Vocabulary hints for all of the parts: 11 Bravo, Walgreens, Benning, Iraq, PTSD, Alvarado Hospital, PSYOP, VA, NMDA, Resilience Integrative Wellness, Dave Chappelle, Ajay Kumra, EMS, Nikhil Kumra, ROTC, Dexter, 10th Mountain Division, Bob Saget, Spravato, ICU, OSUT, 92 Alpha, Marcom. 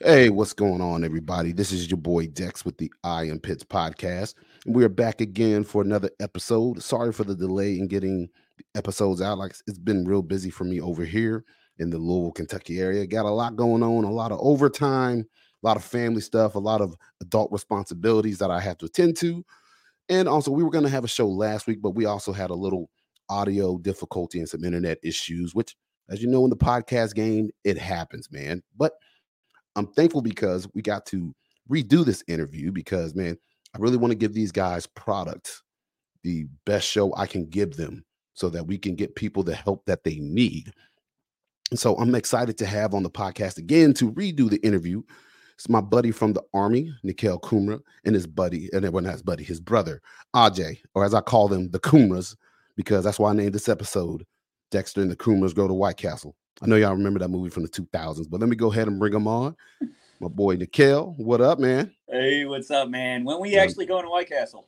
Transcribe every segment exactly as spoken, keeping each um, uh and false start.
Hey, what's going on, everybody? This is your boy Dex with the I Am Pitts podcast. We are back again for another episode. Sorry for the delay in getting episodes out. Like, it's been real busy for me over here in the Louisville, Kentucky area. Got a lot going on, a lot of overtime, a lot of family stuff, a lot of adult responsibilities that I have to attend to. And also, we were going to have a show last week, but we also had a little audio difficulty and some internet issues, which, as you know, in the podcast game, it happens, man. But I'm thankful because we got to redo this interview because, man, I really want to give these guys products, the best show I can give them so that we can get people the help that they need. And so I'm excited to have on the podcast again to redo the interview. It's my buddy from the Army, Nikhil Kumra, and his buddy, and well, not his buddy, his brother, Ajay, or as I call them, the Kumras, because that's why I named this episode, Dexter and the Kumras Go to White Castle. I know y'all remember that movie from the two thousands, but let me go ahead and bring him on. My boy, Nikhil, what up, man? Hey, what's up, man? When we actually going to White Castle?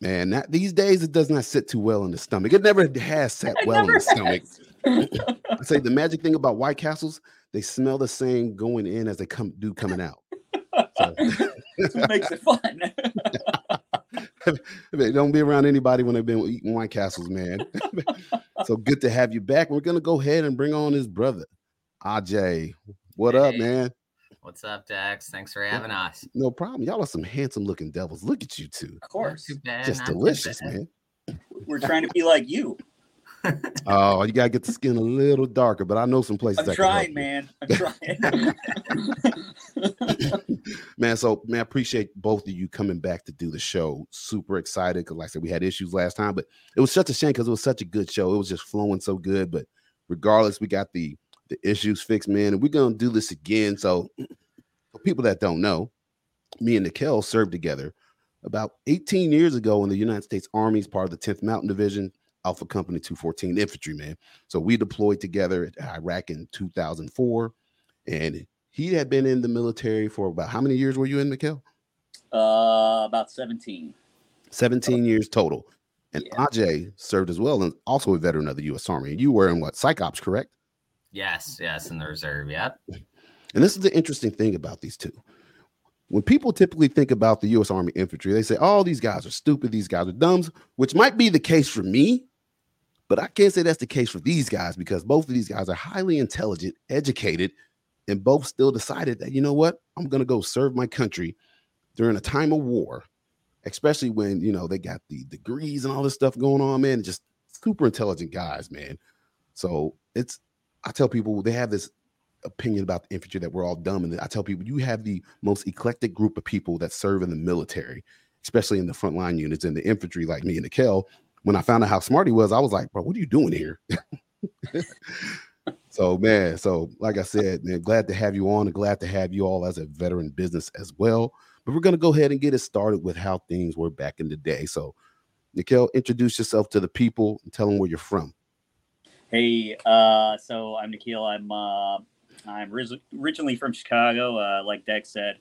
Man, that, these days it does not sit too well in the stomach. It never has sat well in the stomach. I say the magic thing about White Castles, they smell the same going in as they come do coming out. So. That's what makes it fun. Don't be around anybody when they've been eating White Castles, man. So good to have you back. We're gonna go ahead and bring on his brother, Ajay. What hey. up, man? What's up, Dax? Thanks for having yeah. us. No problem. Y'all are some handsome-looking devils. Look at you two. Of course, too bad, just delicious, man. We're trying to be like you. Oh, you gotta get the skin a little darker, but I know some places. I'm I trying, man. I'm trying. Man, so man, I appreciate both of you coming back to do the show. Super excited because, like I said, we had issues last time, but it was such a shame because it was such a good show. It was just flowing so good. But regardless, we got the the issues fixed, man, and we're gonna do this again. So, for people that don't know, me and Nikhil served together about eighteen years ago in the United States Army's part of the tenth Mountain Division. Alpha Company two fourteen Infantry, man. So we deployed together at Iraq in two thousand four, and he had been in the military for about how many years were you in, Nikhil? Uh, about seventeen. seventeen years total. And yeah. Ajay served as well, and also a veteran of the U S Army. You were in what, psych ops, correct? Yes, yes, in the reserve, yep. And this is the interesting thing about these two. When people typically think about the U S Army infantry, they say, oh, these guys are stupid, these guys are dumbs, which might be the case for me, but I can't say that's the case for these guys because both of these guys are highly intelligent, educated, and both still decided that, you know what, I'm going to go serve my country during a time of war, especially when, you know, they got the degrees and all this stuff going on, man, just super intelligent guys, man. So it's, I tell people they have this opinion about the infantry that we're all dumb. And I tell people, you have the most eclectic group of people that serve in the military, especially in the frontline units and the infantry, like me and Nikhil. When I found out how smart he was, I was like, bro, what are you doing here? So, man, so like I said, man, glad to have you on and glad to have you all as a veteran business as well. But we're going to go ahead and get it started with how things were back in the day. So, Nikhil, introduce yourself to the people and tell them where you're from. Hey, uh, so I'm Nikhil. I'm uh, I'm ris- originally from Chicago. Uh, like Dex said,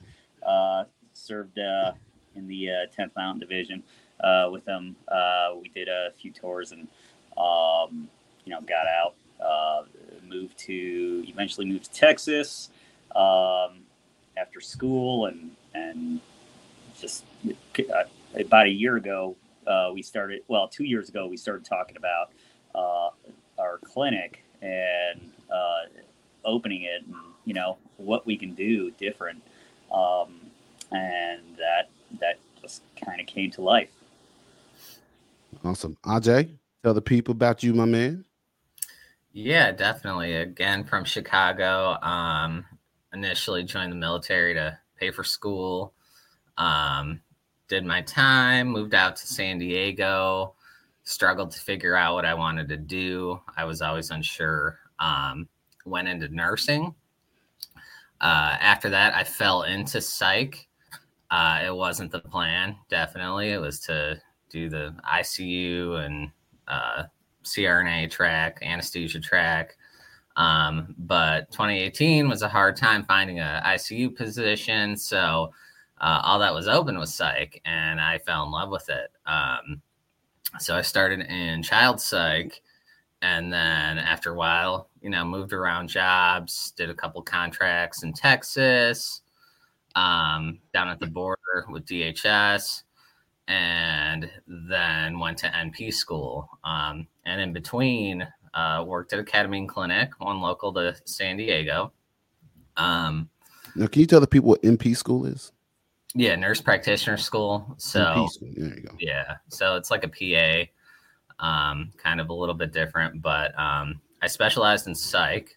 uh, served uh, in the uh, tenth Mountain Division. Uh, with them, uh, we did a few tours and, um, you know, got out, uh, moved to, eventually moved to Texas, um, after school and, and just uh, about a year ago, uh, we started, well, two years ago, we started talking about, uh, our clinic and, uh, opening it and, you know, what we can do different. Um, and that, that just kind of came to life. Awesome. Ajay, tell the people about you, my man. Yeah, definitely. Again, from Chicago, um, initially joined the military to pay for school, um, did my time, moved out to San Diego, struggled to figure out what I wanted to do. I was always unsure. Um, went into nursing. Uh, after that, I fell into psych. Uh, it wasn't the plan, definitely. It was to do the I C U and uh, C R N A track, anesthesia track. Um, but twenty eighteen was a hard time finding an I C U position. So uh, all that was open was psych, and I fell in love with it. Um, so I started in child psych. And then after a while, you know, moved around jobs, did a couple contracts in Texas, um, down at the border with D H S, and then went to N P school. Um, and in between, uh, worked at a ketamine clinic, one local to San Diego. Um, now, can you tell the people what N P school is? Yeah, nurse practitioner school. So, N P school. There you go. Yeah, so it's like a P A. Um, kind of a little bit different, but um, I specialized in psych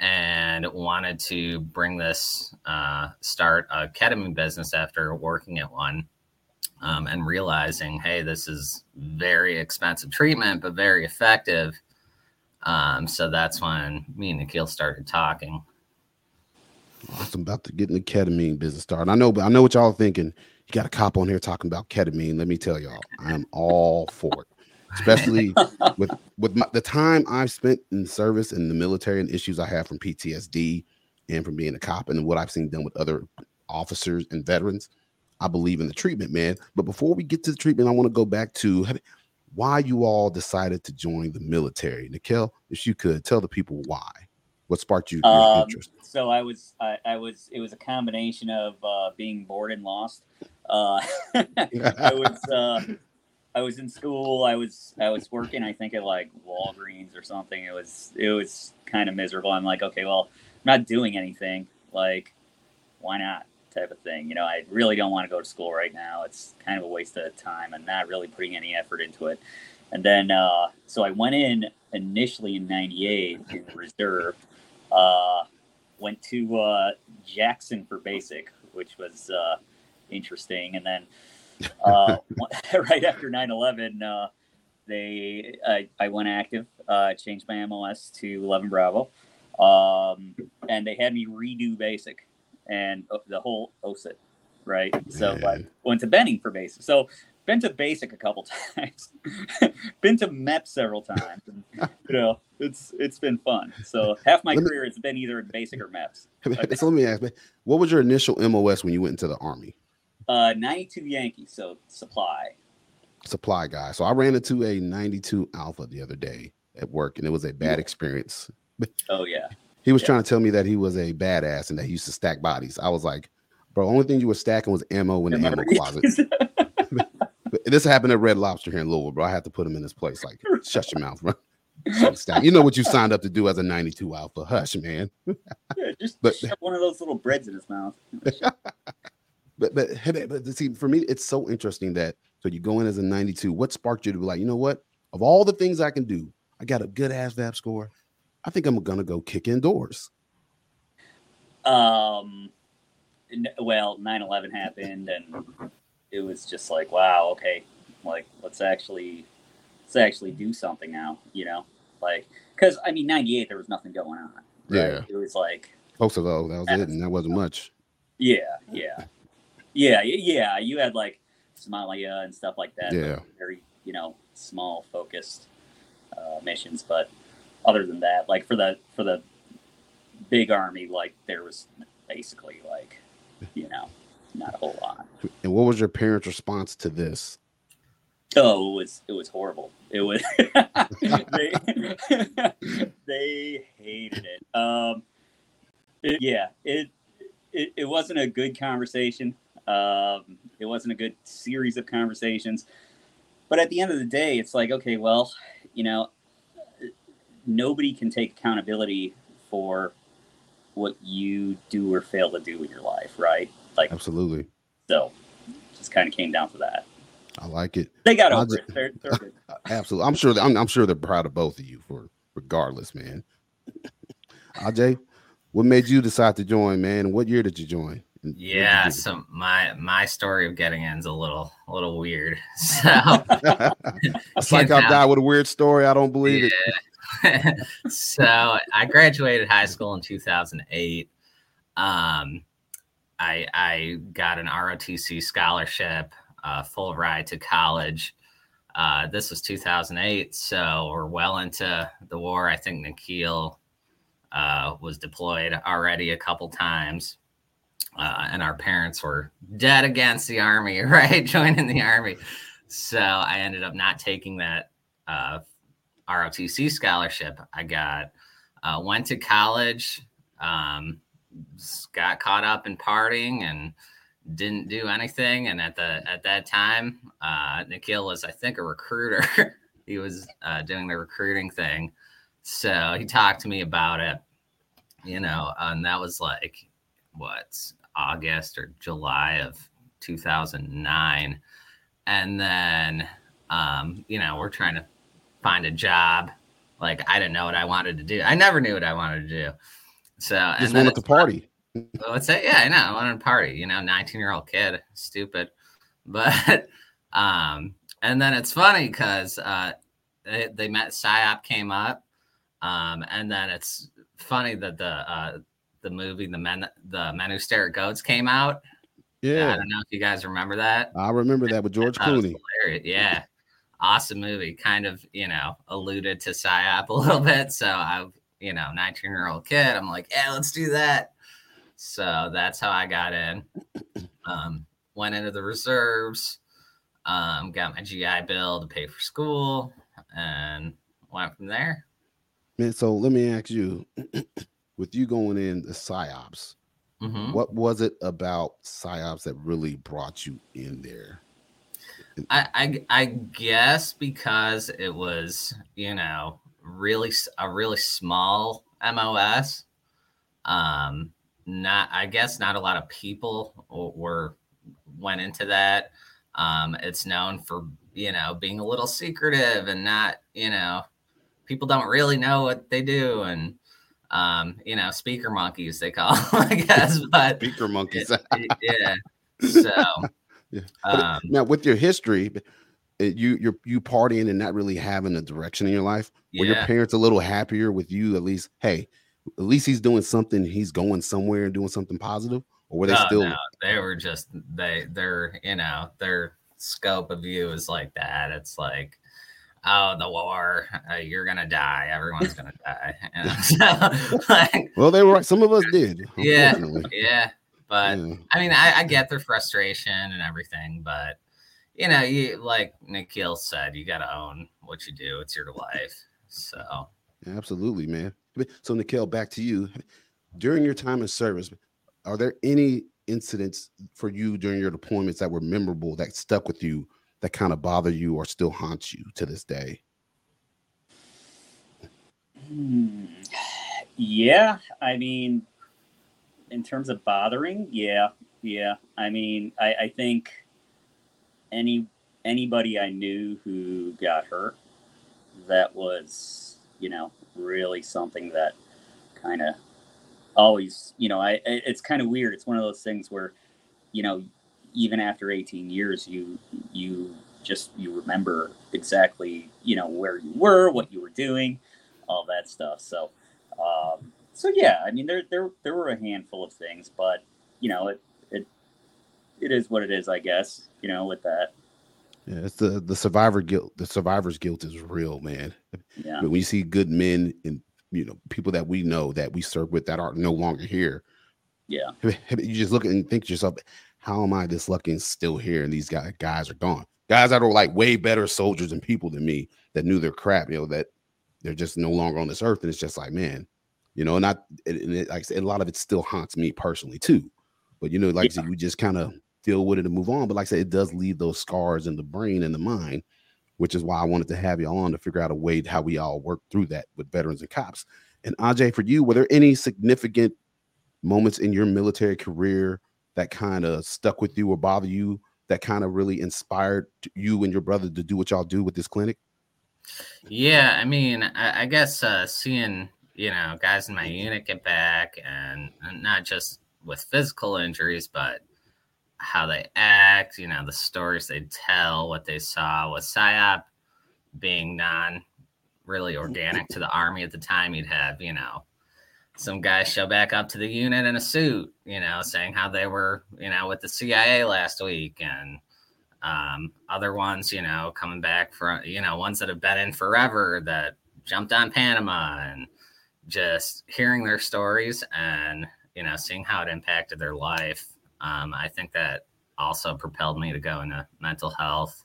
and wanted to bring this, uh, start a ketamine business after working at one, um, and realizing, hey, this is very expensive treatment, but very effective. Um, so that's when me and Nikhil started talking. Awesome. About to get in the ketamine business started. I know, but I know what y'all are thinking. You got a cop on here talking about ketamine. Let me tell y'all, I'm all for it. Especially with with my, the time I've spent in service in the military and issues I have from P T S D and from being a cop and what I've seen done with other officers and veterans, I believe in the treatment, man. But before we get to the treatment, I want to go back to why you all decided to join the military. Nikhil, if you could tell the people why, what sparked you, your um, interest? So I was, I, I was, it was a combination of uh, being bored and lost. Uh, I was. Uh, I was in school. I was I was working. I think at like Walgreens or something. It was it was kind of miserable. I'm like, okay, well, I'm not doing anything. Like, why not? Type of thing. You know, I really don't want to go to school right now. It's kind of a waste of time. I'm not really putting any effort into it. And then uh, so I went in initially in ninety-eight in reserve. Uh, went to uh, Jackson for basic, which was uh, interesting. And then. uh, right after nine eleven, uh, they I, I went active, uh, changed my M O S to eleven Bravo, um, and they had me redo basic and uh, the whole O S U T, right? So yeah. I went to Benning for basic. So been to basic a couple times, been to MEPS several times. And, you know, it's it's been fun. So half my let career me, it's been either in basic or MEPS. Okay. So let me ask, what was your initial M O S when you went into the Army? Uh, ninety-two Yankee, so supply. Supply guy. So I ran into a ninety-two Alpha the other day at work, and it was a bad experience. Oh, yeah. He was yeah. trying to tell me that he was a badass and that he used to stack bodies. I was like, bro, only thing you were stacking was ammo in the ammo closet. This happened at Red Lobster here in Louisville, bro. I had to put him in his place. Like, shut your mouth, bro. You know what you signed up to do as a ninety-two Alpha. Hush, man. Yeah, just but, shove one of those little breads in his mouth. But, but but see, for me, it's so interesting that so you go in as a ninety-two. What sparked you to be like, you know what? Of all the things I can do, I got a good A S V A B score. I think I'm gonna go kick in doors. Um, well, nine eleven happened, and it was just like, wow, okay, like let's actually let's actually do something now, you know? Like, because I mean, ninety-eight there was nothing going on. Right? Yeah, it was like most of those. That was it, and that wasn't much. Yeah, yeah. Yeah, yeah, you had like Somalia and stuff like that. Yeah, very you know small focused uh, missions, but other than that, like for the for the big army, like there was basically like you know not a whole lot. And what was your parents' response to this? Oh, it was it was horrible. It was they, they hated it. Um, it, yeah, it, it it wasn't a good conversation. Um, it wasn't a good series of conversations, but at the end of the day, it's like, okay, well, you know, nobody can take accountability for what you do or fail to do in your life. Right. Like, absolutely. So just kind of came down to that. I like it. They got over just, it. They're, they're good. Absolutely. I'm sure that I'm, I'm sure they're proud of both of you for regardless, man. Ajay, what made you decide to join, man? What year did you join? Yeah, so my my story of getting in is a little a little weird. So it's like I died with a weird story. I don't believe yeah. So I graduated high school in two thousand eight. Um, I, I got an R O T C scholarship, uh, full ride to college. Uh, this was two thousand eight, so we're well into the war. I think Nikhil uh, was deployed already a couple times, uh, and our parents were dead against the Army, right, joining the Army. So I ended up not taking that uh, R O T C scholarship. I got uh, went to college, um, got caught up in partying and didn't do anything. And at the at that time, uh, Nikhil was, I think, a recruiter. He was uh, doing the recruiting thing. So he talked to me about it, you know, and that was like, what, August or July of two thousand nine. And then, um, you know, we're trying to find a job. Like, I didn't know what I wanted to do. I never knew what I wanted to do. So I just wanted to party. So let's say, yeah, I know. I wanted to party, you know, nineteen-year-old kid, stupid. But, um, and then it's funny because uh, they, they met, PSYOP came up. Um, and then it's funny that the uh, the movie, The Men The Men Who Stare at Goats came out. Yeah. I don't know if you guys remember that. I remember that with George Clooney. Yeah. Awesome movie. Kind of, you know, alluded to PSYOP a little bit. So I, you know, nineteen-year-old kid, I'm like, yeah, let's do that. So that's how I got in. Um, went into the reserves, um, got my G I Bill to pay for school, and went from there. Man, so let me ask you, with you going in the PSYOPs, mm-hmm. what was it about PSYOPs that really brought you in there? I, I, I guess because it was, you know, really a really small M O S. Um, Not, I guess not a lot of people were went into that. Um, it's known for, you know, being a little secretive and not, you know, people don't really know what they do. And, um, you know, speaker monkeys, they call them, I guess. But speaker monkeys. It, it, yeah. So. Yeah. Um, now, with your history, you you're you partying and not really having a direction in your life. Yeah. Were your parents a little happier with you? At least, hey, at least he's doing something, he's going somewhere and doing something positive? Or were they oh, still no, they were just they they're you know, their scope of view is like that. It's like, oh, the war, uh, you're gonna die, everyone's gonna die. You know? So, like, well, they were right. Some of us did. Yeah, yeah. But yeah. I mean, I, I get their frustration and everything, but you know, you like Nikhil said, you gotta own what you do, it's your life. So absolutely, man. So, Nikhil, back to you. During your time in service, are there any incidents for you during your deployments that were memorable, that stuck with you, that kind of bother you or still haunt you to this day? Yeah. I mean, in terms of bothering, yeah. Yeah. I mean, I, I think any anybody I knew who got hurt, that was, you know, really something that kind of always, you know, I, it's kind of weird. It's one of those things where, you know, even after eighteen years, you, you just, you remember exactly, you know, where you were, what you were doing, all that stuff. So, um, so yeah, I mean, there, there, there were a handful of things, but you know, it, it, it is what it is, I guess, you know, with that. Yeah, it's the, the survivor guilt. The survivor's guilt is real, man. Yeah. When we see good men and, you know, people that we know that we serve with that are no longer here. Yeah. You just look and think to yourself, how am I this lucky and still here? And these guys, guys are gone. Guys that are like way better soldiers and people than me that knew their crap, you know, that they're just no longer on this earth. And it's just like, man, you know, and I, and it, like I said, a lot of it still haunts me personally too. But, you know, like yeah. I said, we just kind of deal with it and move on. But like I said, it does leave those scars in the brain and the mind, which is why I wanted to have you on to figure out a way how we all work through that with veterans and cops. And Ajay, for you, were there any significant moments in your military career that kind of stuck with you or bothered you, that kind of really inspired you and your brother to do what y'all do with this clinic? Yeah, I mean, I, I guess uh, seeing, you know, guys in my unit get back, and, and not just with physical injuries, but how they act, you know, the stories they tell, what they saw with PSYOP being non really organic to the Army at the time. You'd have, you know, some guys show back up to the unit in a suit, you know, saying how they were, you know, with the C I A last week, and um, other ones, you know, coming back from, you know, ones that have been in forever that jumped on Panama, and just hearing their stories and, you know, seeing how it impacted their life. Um, I think that also propelled me to go into mental health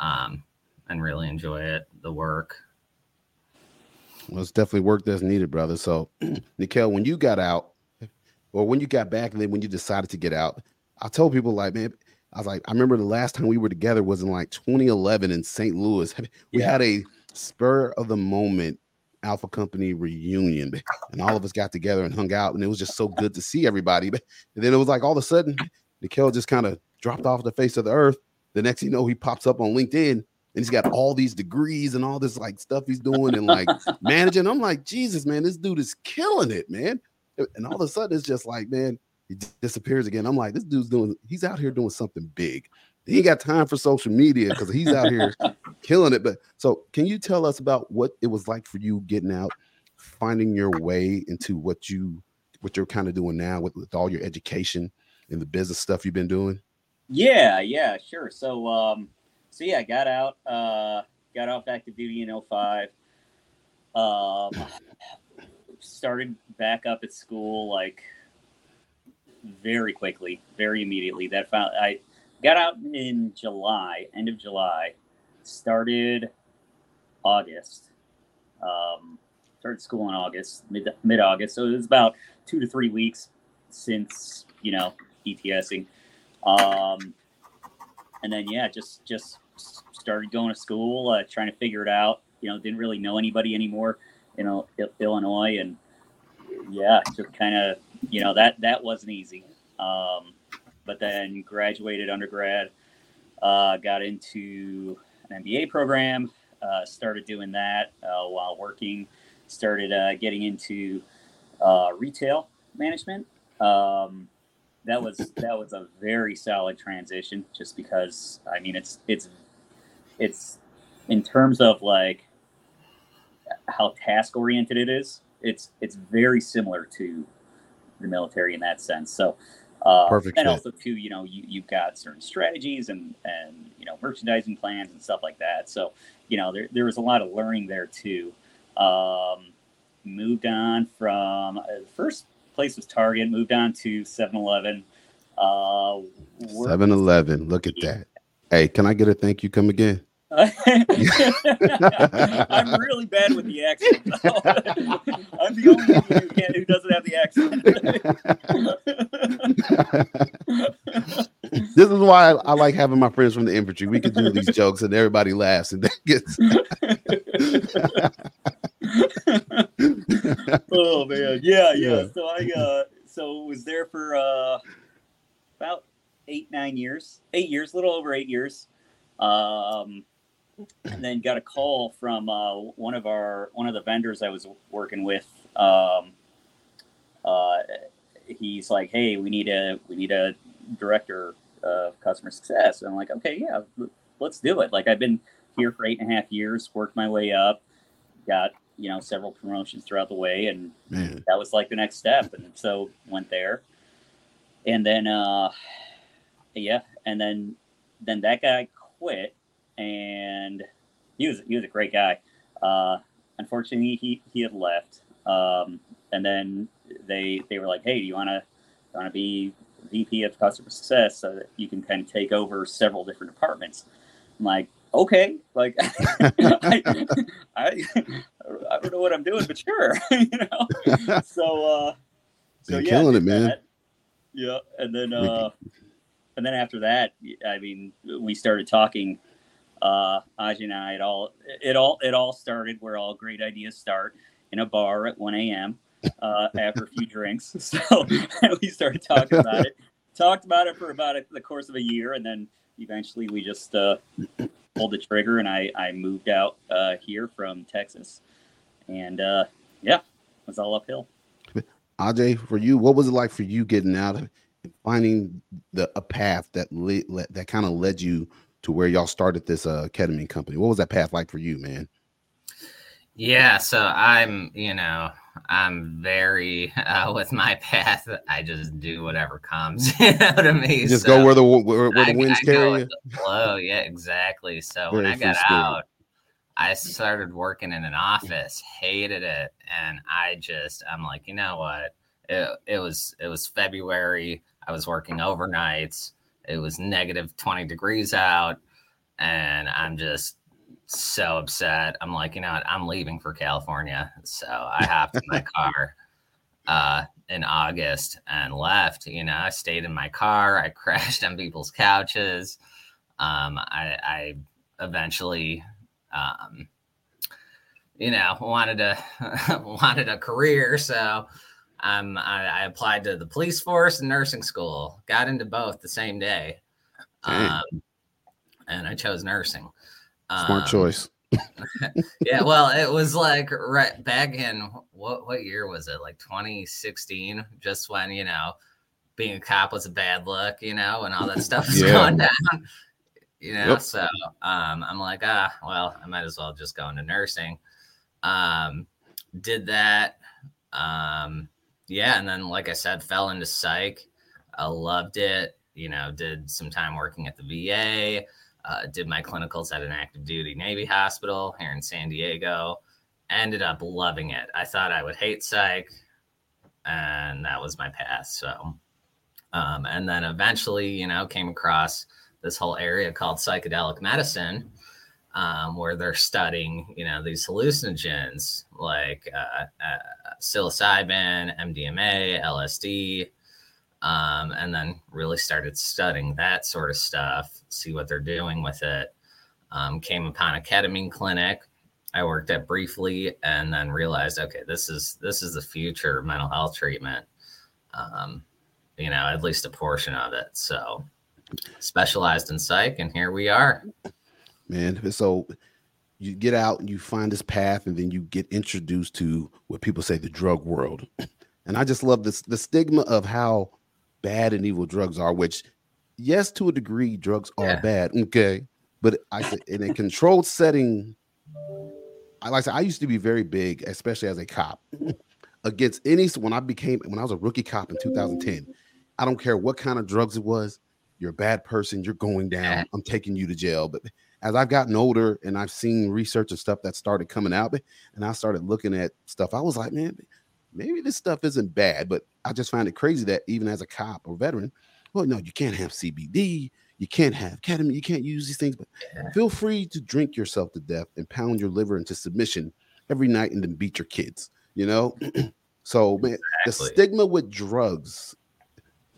um, and really enjoy it, the work. Well, it's definitely work that's needed, brother. So, Nikhil, when you got out, or when you got back, and then when you decided to get out, I told people, like, man, I was like, I remember the last time we were together was in like twenty eleven in Saint Louis. We yeah. had a spur of the moment Alpha Company reunion, and all of us got together and hung out, and it was just so good to see everybody. But then it was like all of a sudden, Nikhil just kind of dropped off the face of the earth. The next thing you know, he pops up on LinkedIn. And he's got all these degrees and all this like stuff he's doing and like managing. I'm like, Jesus, man, this dude is killing it, man. And all of a sudden it's just like, man, he disappears again. I'm like, this dude's doing, he's out here doing something big. He ain't got time for social media because he's out here killing it. But so can you tell us about what it was like for you getting out, finding your way into what you, what you're kind of doing now with, with all your education and the business stuff you've been doing? Yeah, yeah, sure. So, um, So yeah, I got out, uh, got off active duty in oh five, um, started back up at school, like very quickly, very immediately. That found, I got out in July, end of July, started August, um, started school in August, mid, mid-August. So it was about two to three weeks since, you know, PTSing. Um, And then, yeah, just just started going to school, uh, trying to figure it out. You know, didn't really know anybody anymore in uh, Illinois. And, yeah, just kind of, you know, that, that wasn't easy. Um, but then graduated undergrad, uh, got into an M B A program, uh, started doing that uh, while working, started uh, getting into uh, retail management. Um That was that was a very solid transition, just because I mean it's it's it's in terms of like how task oriented it is, it's it's very similar to the military in that sense. So uh, perfect. And also too, you know, you you've got certain strategies and and you know merchandising plans and stuff like that. So you know there there was a lot of learning there too. Um, moved on from uh, first. Place was Target, moved on to seven eleven. Uh, seven eleven, look at that. Hey, can I get a thank you come again? I'm really bad with the accent. I'm the only one who, can't, who doesn't have the accent. This is why I, I like having my friends from the infantry. We can do these jokes and everybody laughs and that gets. Oh man, yeah, yeah. So I uh, so was there for uh, about eight, nine years, eight years, a little over eight years. Um, and then got a call from uh, one of our one of the vendors I was working with. Um, uh, he's like, "Hey, we need a we need a director of customer success." And I'm like, "Okay, yeah, let's do it." Like I've been here for eight and a half years, worked my way up, got you know several promotions throughout the way, and Man. That was like the next step. And so went there, and then uh, yeah, and then then that guy quit. And he was he was a great guy. Uh, unfortunately, he, he had left. Um, and then they they were like, "Hey, do you want to want to be V P of customer success so that you can kind of take over several different departments?" I'm like, "Okay, like I, I I don't know what I'm doing, but sure, you know." So uh, so Been yeah, killing it, man. That. Yeah, and then uh, and then after that, I mean, we started talking. Uh, Ajay and I, it all, it all, it all started where all great ideas start, in a bar at one a.m. Uh, after a few drinks. So we started talking about it, talked about it for about a, the course of a year. And then eventually we just uh, pulled the trigger, and I, I moved out uh, here from Texas. And uh, yeah, it was all uphill. Ajay, for you, what was it like for you getting out and finding the a path that le- le- that kind of led you to where y'all started this uh, ketamine company? What was that path like for you, man? Yeah, so I'm, you know, I'm very uh, with my path. I just do whatever comes out of me. You just so go where the where, where the winds I, I carry you. Flow. Yeah, exactly. So very when I got out, I started working in an office, hated it, and I just I'm like, you know what? It it was it was February. I was working overnights. It was negative twenty degrees out, and I'm just so upset. I'm like, you know what? I'm leaving for California. So I hopped in my car uh, in August and left. You know, I stayed in my car. I crashed on people's couches. Um, I, I eventually, um, you know, wanted a wanted a career. So um, I, I applied to the police force and nursing school. Got into both the same day, um, and I chose nursing. Smart choice. Um, yeah, well, it was like right back in what what year was it? Like twenty sixteen, just when, you know, being a cop was a bad look, you know, and all that stuff was yeah. going down. You know, yep. so um, I'm like, ah, well, I might as well just go into nursing. Um, did that. Um, yeah, and then, like I said, fell into psych. I loved it. You know, did some time working at the V A. Uh, did my clinicals at an active duty Navy hospital here in San Diego. Ended up loving it. I thought I would hate psych, and that was my path. So, um, and then eventually, you know, came across this whole area called psychedelic medicine, um, where they're studying, you know, these hallucinogens like uh, uh, psilocybin, M D M A, L S D. Um, and then really started studying that sort of stuff, see what they're doing with it. Um, came upon a ketamine clinic I worked at briefly, and then realized, okay, this is this is the future of mental health treatment. Um, you know, at least a portion of it. So specialized in psych, and here we are. Man, so you get out and you find this path, and then you get introduced to what people say the drug world. And I just love this the stigma of how bad and evil drugs are, which, yes, to a degree, drugs are yeah. bad. Okay. But I said, in a controlled setting, I like I said, I used to be very big, especially as a cop, against any. When I became, when I was a rookie cop in two thousand ten, I don't care what kind of drugs it was. You're a bad person. You're going down. I'm taking you to jail. But as I've gotten older and I've seen research and stuff that started coming out, and I started looking at stuff, I was like, man, maybe this stuff isn't bad, but I just find it crazy that even as a cop or veteran, well, no, you can't have C B D, you can't have ketamine, you can't use these things, but yeah. feel free to drink yourself to death and pound your liver into submission every night and then beat your kids, you know? So, man, exactly. The stigma with drugs,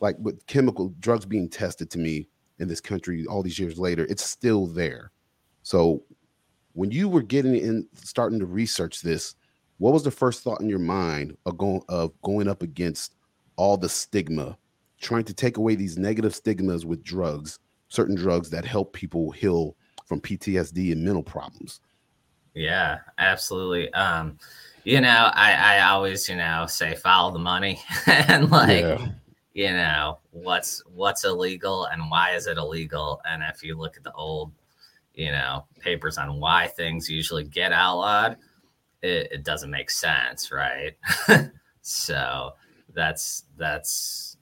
like with chemical drugs being tested to me in this country all these years later, it's still there. So when you were getting in, starting to research this, what was the first thought in your mind of going, of going up against all the stigma, trying to take away these negative stigmas with drugs, certain drugs that help people heal from P T S D and mental problems? Yeah, absolutely. Um, you know, I, I always, you know, say follow the money and like, yeah. you know, what's what's illegal and why is it illegal? And if you look at the old, you know, papers on why things usually get outlawed, It, it doesn't make sense, right? So that's that's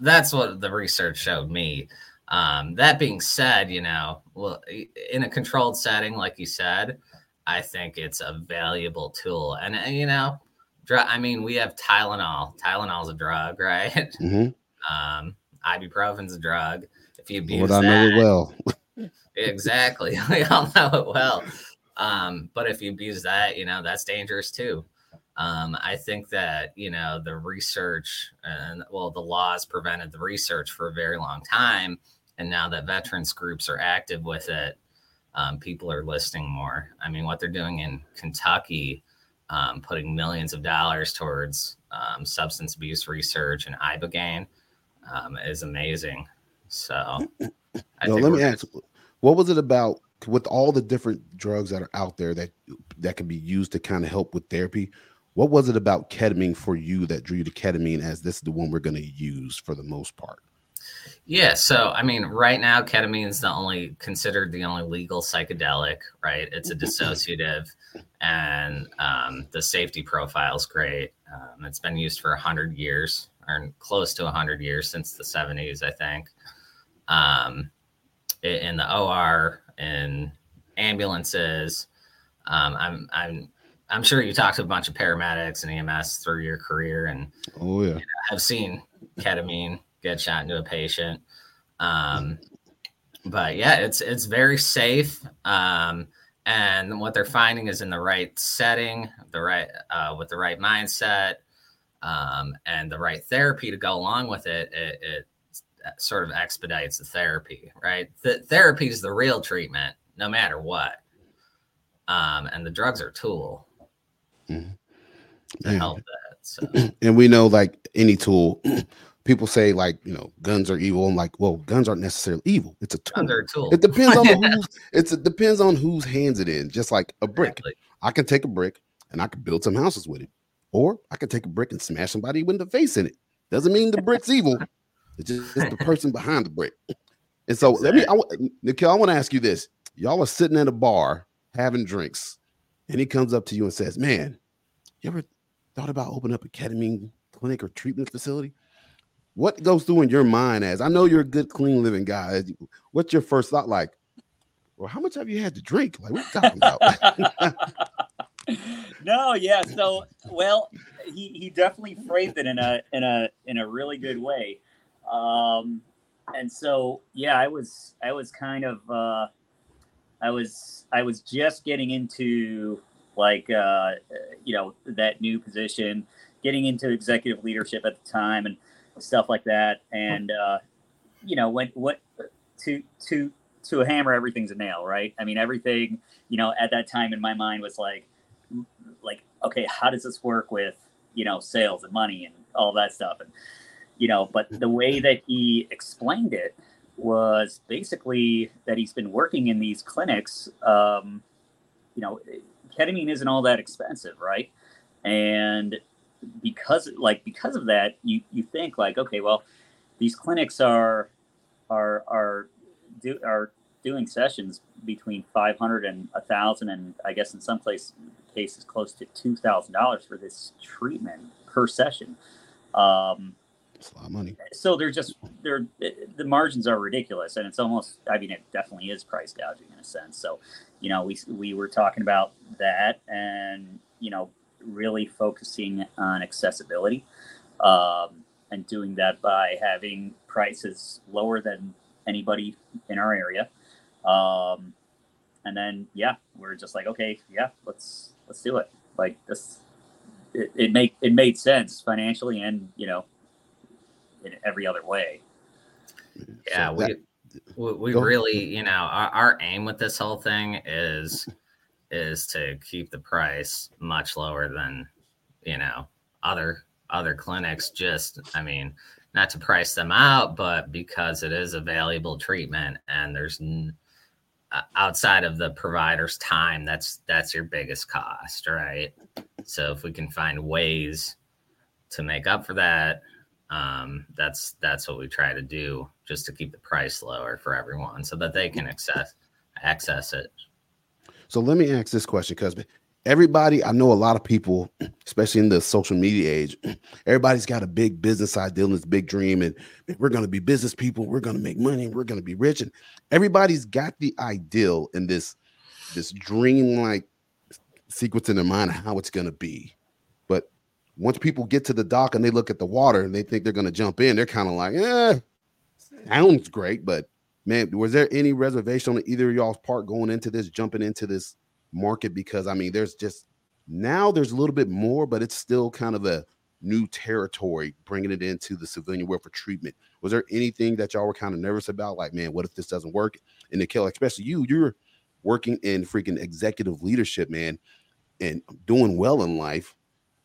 that's what the research showed me. Um, that being said, you know, well, in a controlled setting, like you said, I think it's a valuable tool. And, and you know, dr- I mean, we have Tylenol. Tylenol's a drug, right? Mm-hmm. Um, ibuprofen's a drug. If you abuse that, I know it well. Exactly, we all know it well. Um, but if you abuse that, you know, that's dangerous too. Um, I think that, you know, the research and well, the laws prevented the research for a very long time. And now that veterans groups are active with it, um, people are listening more. I mean, what they're doing in Kentucky, um, putting millions of dollars towards, um, substance abuse research and Ibogaine, um, is amazing. So I no, think let me ask, what was it about, with all the different drugs that are out there that that can be used to kind of help with therapy, what was it about ketamine for you that drew you to ketamine as this is the one we're going to use for the most part? Yeah. So, I mean, right now, ketamine is the only considered the only legal psychedelic, right? It's a dissociative and um, the safety profile is great. Um, it's been used for one hundred years or close to one hundred years since the seventies, I think. Um, in the O R, in ambulances. Um, I'm, I'm, I'm sure you talked to a bunch of paramedics and E M S through your career, and oh, yeah. you know, I've seen ketamine get shot into a patient. Um, but yeah, it's, it's very safe. Um, and what they're finding is in the right setting, the right, uh, with the right mindset, um, and the right therapy to go along with it. It, it sort of expedites the therapy, right? The therapy is the real treatment, no matter what. Um, and the drugs are a tool mm-hmm. to yeah. help that. So. And we know, like any tool, people say, like, you know, guns are evil. I'm like, well, guns aren't necessarily evil. It's a tool. A tool. It depends on who's. It's, it depends on whose hands it in. Just like a brick, exactly. I can take a brick and I can build some houses with it, or I can take a brick and smash somebody with the face in it. Doesn't mean the brick's evil. It's just it's the person behind the brick. And so, exactly. let me, I, Nikhil, I want to ask you this: y'all are sitting at a bar having drinks, and he comes up to you and says, man, you ever thought about opening up a ketamine clinic or treatment facility? What goes through in your mind? As I know you're a good, clean living guy, what's your first thought like? Well, how much have you had to drink? Like, what are you talking about? No, yeah. So, well, he, he definitely phrased it in a in a in a really good way. Um, and so, yeah, I was I was kind of uh I was I was just getting into, like, uh, you know, that new position, getting into executive leadership at the time and stuff like that. And, uh, you know, when what to to to a hammer, everything's a nail. Right. I mean, everything, you know, at that time in my mind was like, like, OK, how does this work with, you know, sales and money and all that stuff? And, you know, but the way that he explained it was basically that he's been working in these clinics. Um, you know, ketamine isn't all that expensive, right? And because, like, because of that, you, you think like, okay, well, these clinics are are are do are doing sessions between five hundred and a thousand, and I guess in some place cases close to two thousand dollars for this treatment per session. Um, It's a lot of money. So they're just they're the margins are ridiculous, and it's almost, I mean, it definitely is price gouging in a sense. So, you know, we we were talking about that, and, you know, really focusing on accessibility, um, and doing that by having prices lower than anybody in our area. Um, and then, yeah, we're just like, okay, yeah, let's let's do it. Like this, it, it make it made sense financially, and, you know, in every other way. Yeah, so that, we we really, you know, our, our aim with this whole thing is is to keep the price much lower than, you know, other other clinics. Just, I mean, not to price them out, but because it is a valuable treatment, and there's n- outside of the provider's time, that's that's your biggest cost, right? So if we can find ways to make up for that, um that's that's what we try to do, just to keep the price lower for everyone so that they can access access it. So let me ask this question, because everybody, I know a lot of people, especially in the social media age, everybody's got a big business idea and this big dream, and we're going to be business people, we're going to make money, we're going to be rich, and everybody's got the ideal in this this dream like sequence in their mind of how it's going to be. Once people get to the dock and they look at the water and they think they're going to jump in, they're kind of like, eh, sounds great. But, man, was there any reservation on either of y'all's part going into this, jumping into this market? Because, I mean, there's just now there's a little bit more, but it's still kind of a new territory, bringing it into the civilian world for treatment. Was there anything that y'all were kind of nervous about? Like, man, what if this doesn't work? And Nikhil, especially you, you're working in freaking executive leadership, man, and doing well in life.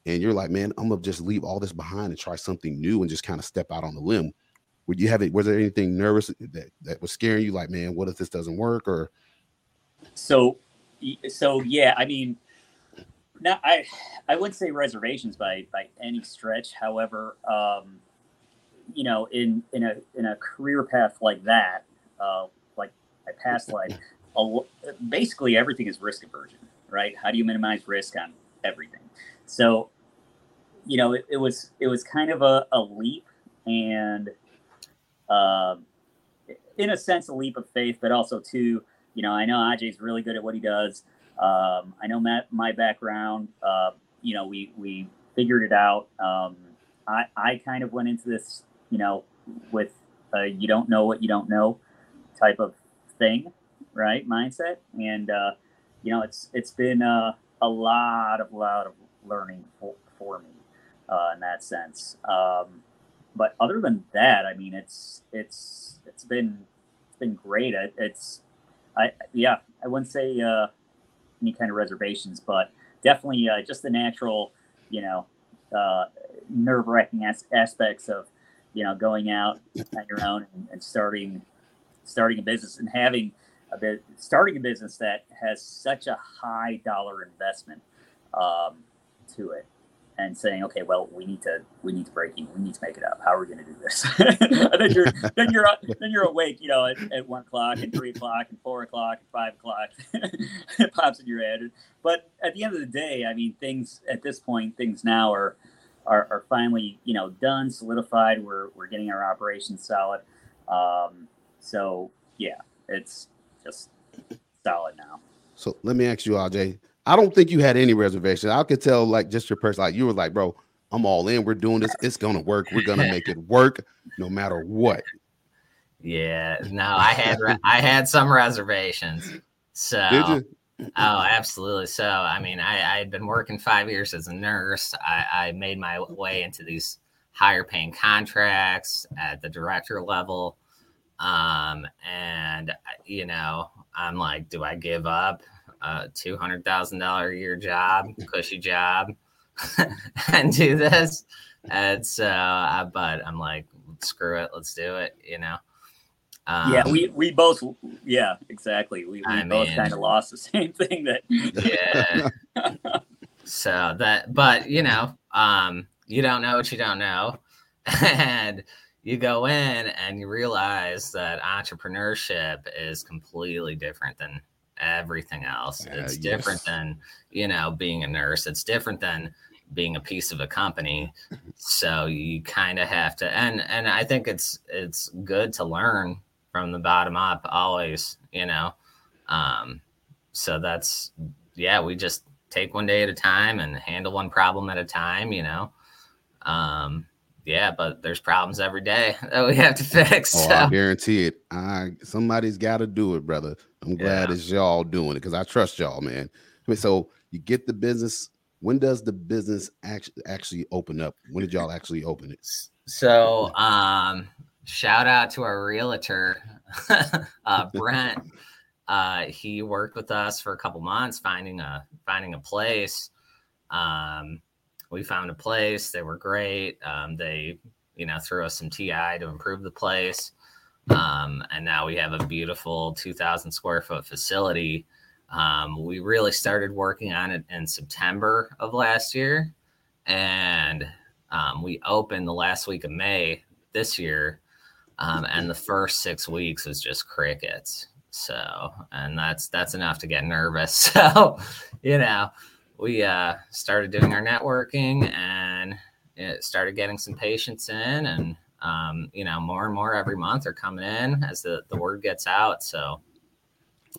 And you're like, man, I'm gonna just leave all this behind and try something new and just kind of step out on the limb. Would you have it? Was there anything nervous that, that was scaring you? Like, man, what if this doesn't work? Or so, so yeah. I mean, not, I I wouldn't say reservations by by any stretch. However, um, you know, in in a in a career path like that, uh, like my past life, a, basically everything is risk aversion, right? How do you minimize risk on everything? So, you know, it, it was it was kind of a, a leap, and uh, in a sense, a leap of faith, but also too, you know, I know Ajay's really good at what he does. Um, I know my, my background. Uh, you know, we we figured it out. Um, I I kind of went into this, you know, with a you don't know what you don't know type of thing, right? Mindset, and uh, you know, it's it's been uh, a lot of lot of learning for, for me uh, in that sense. Um, but other than that, I mean, it's it's it's been it's been great. It, it's I yeah, I wouldn't say. Uh, any kind of reservations, but definitely uh, just the natural, you know, uh, nerve-wracking as- aspects of, you know, going out on your own and, and starting starting a business and having a bit, starting a business that has such a high dollar investment um, to it, and saying, okay, well, we need to we need to break even, we need to make it up. How are we going to do this? And then you're then you're then you're awake, you know, at, at one o'clock and three o'clock and four o'clock and five o'clock. It pops in your head. But at the end of the day, I mean, things at this point, things now are are, are finally, you know, done, solidified. We're we're getting our operations solid. Um, so yeah, it's just solid now. So let me ask you, Ajay. I don't think you had any reservations. I could tell, like, just your person, like you were like, bro, I'm all in. We're doing this. It's going to work. We're going to make it work no matter what. Yeah, no, I had, re- I had some reservations. So, did you? Oh, absolutely. So, I mean, I, I had been working five years as a nurse. I, I made my way into these higher paying contracts at the director level. Um, and you know, I'm like, do I give up? Uh, two hundred thousand dollars a year job, cushy job, and do this. And so, I, but I'm like, screw it, let's do it, you know? Um, yeah, we, we both, yeah, exactly. We, we both kind of lost the same thing that. Yeah. So that, but you know, um, you don't know what you don't know. And you go in and you realize that entrepreneurship is completely different than everything else. Uh, it's different yes. than, you know, being a nurse. It's different than being a piece of a company. So you kind of have to, and, and I think it's, it's good to learn from the bottom up always, you know? Um, so that's, yeah, we just take one day at a time and handle one problem at a time, you know? Um, yeah, but there's problems every day that we have to fix. Oh, so. I guarantee it. I, somebody's got to do it, brother. I'm glad yeah. it's y'all doing it because I trust y'all, man. I mean, so you get the business. When does the business actually actually open up? When did y'all actually open it? So um, shout out to our realtor, uh, Brent. Uh, he worked with us for a couple months finding a finding a place. Um, we found a place. They were great. Um, they, you know, threw us some T I to improve the place. Um, and now we have a beautiful two thousand square foot facility. Um, we really started working on it in September of last year. And um, we opened the last week of May this year. Um, and the first six weeks was just crickets. So, and that's, that's enough to get nervous. So, you know, we uh, started doing our networking and it started getting some patients in and, Um, you know, more and more every month are coming in as the, the word gets out. So,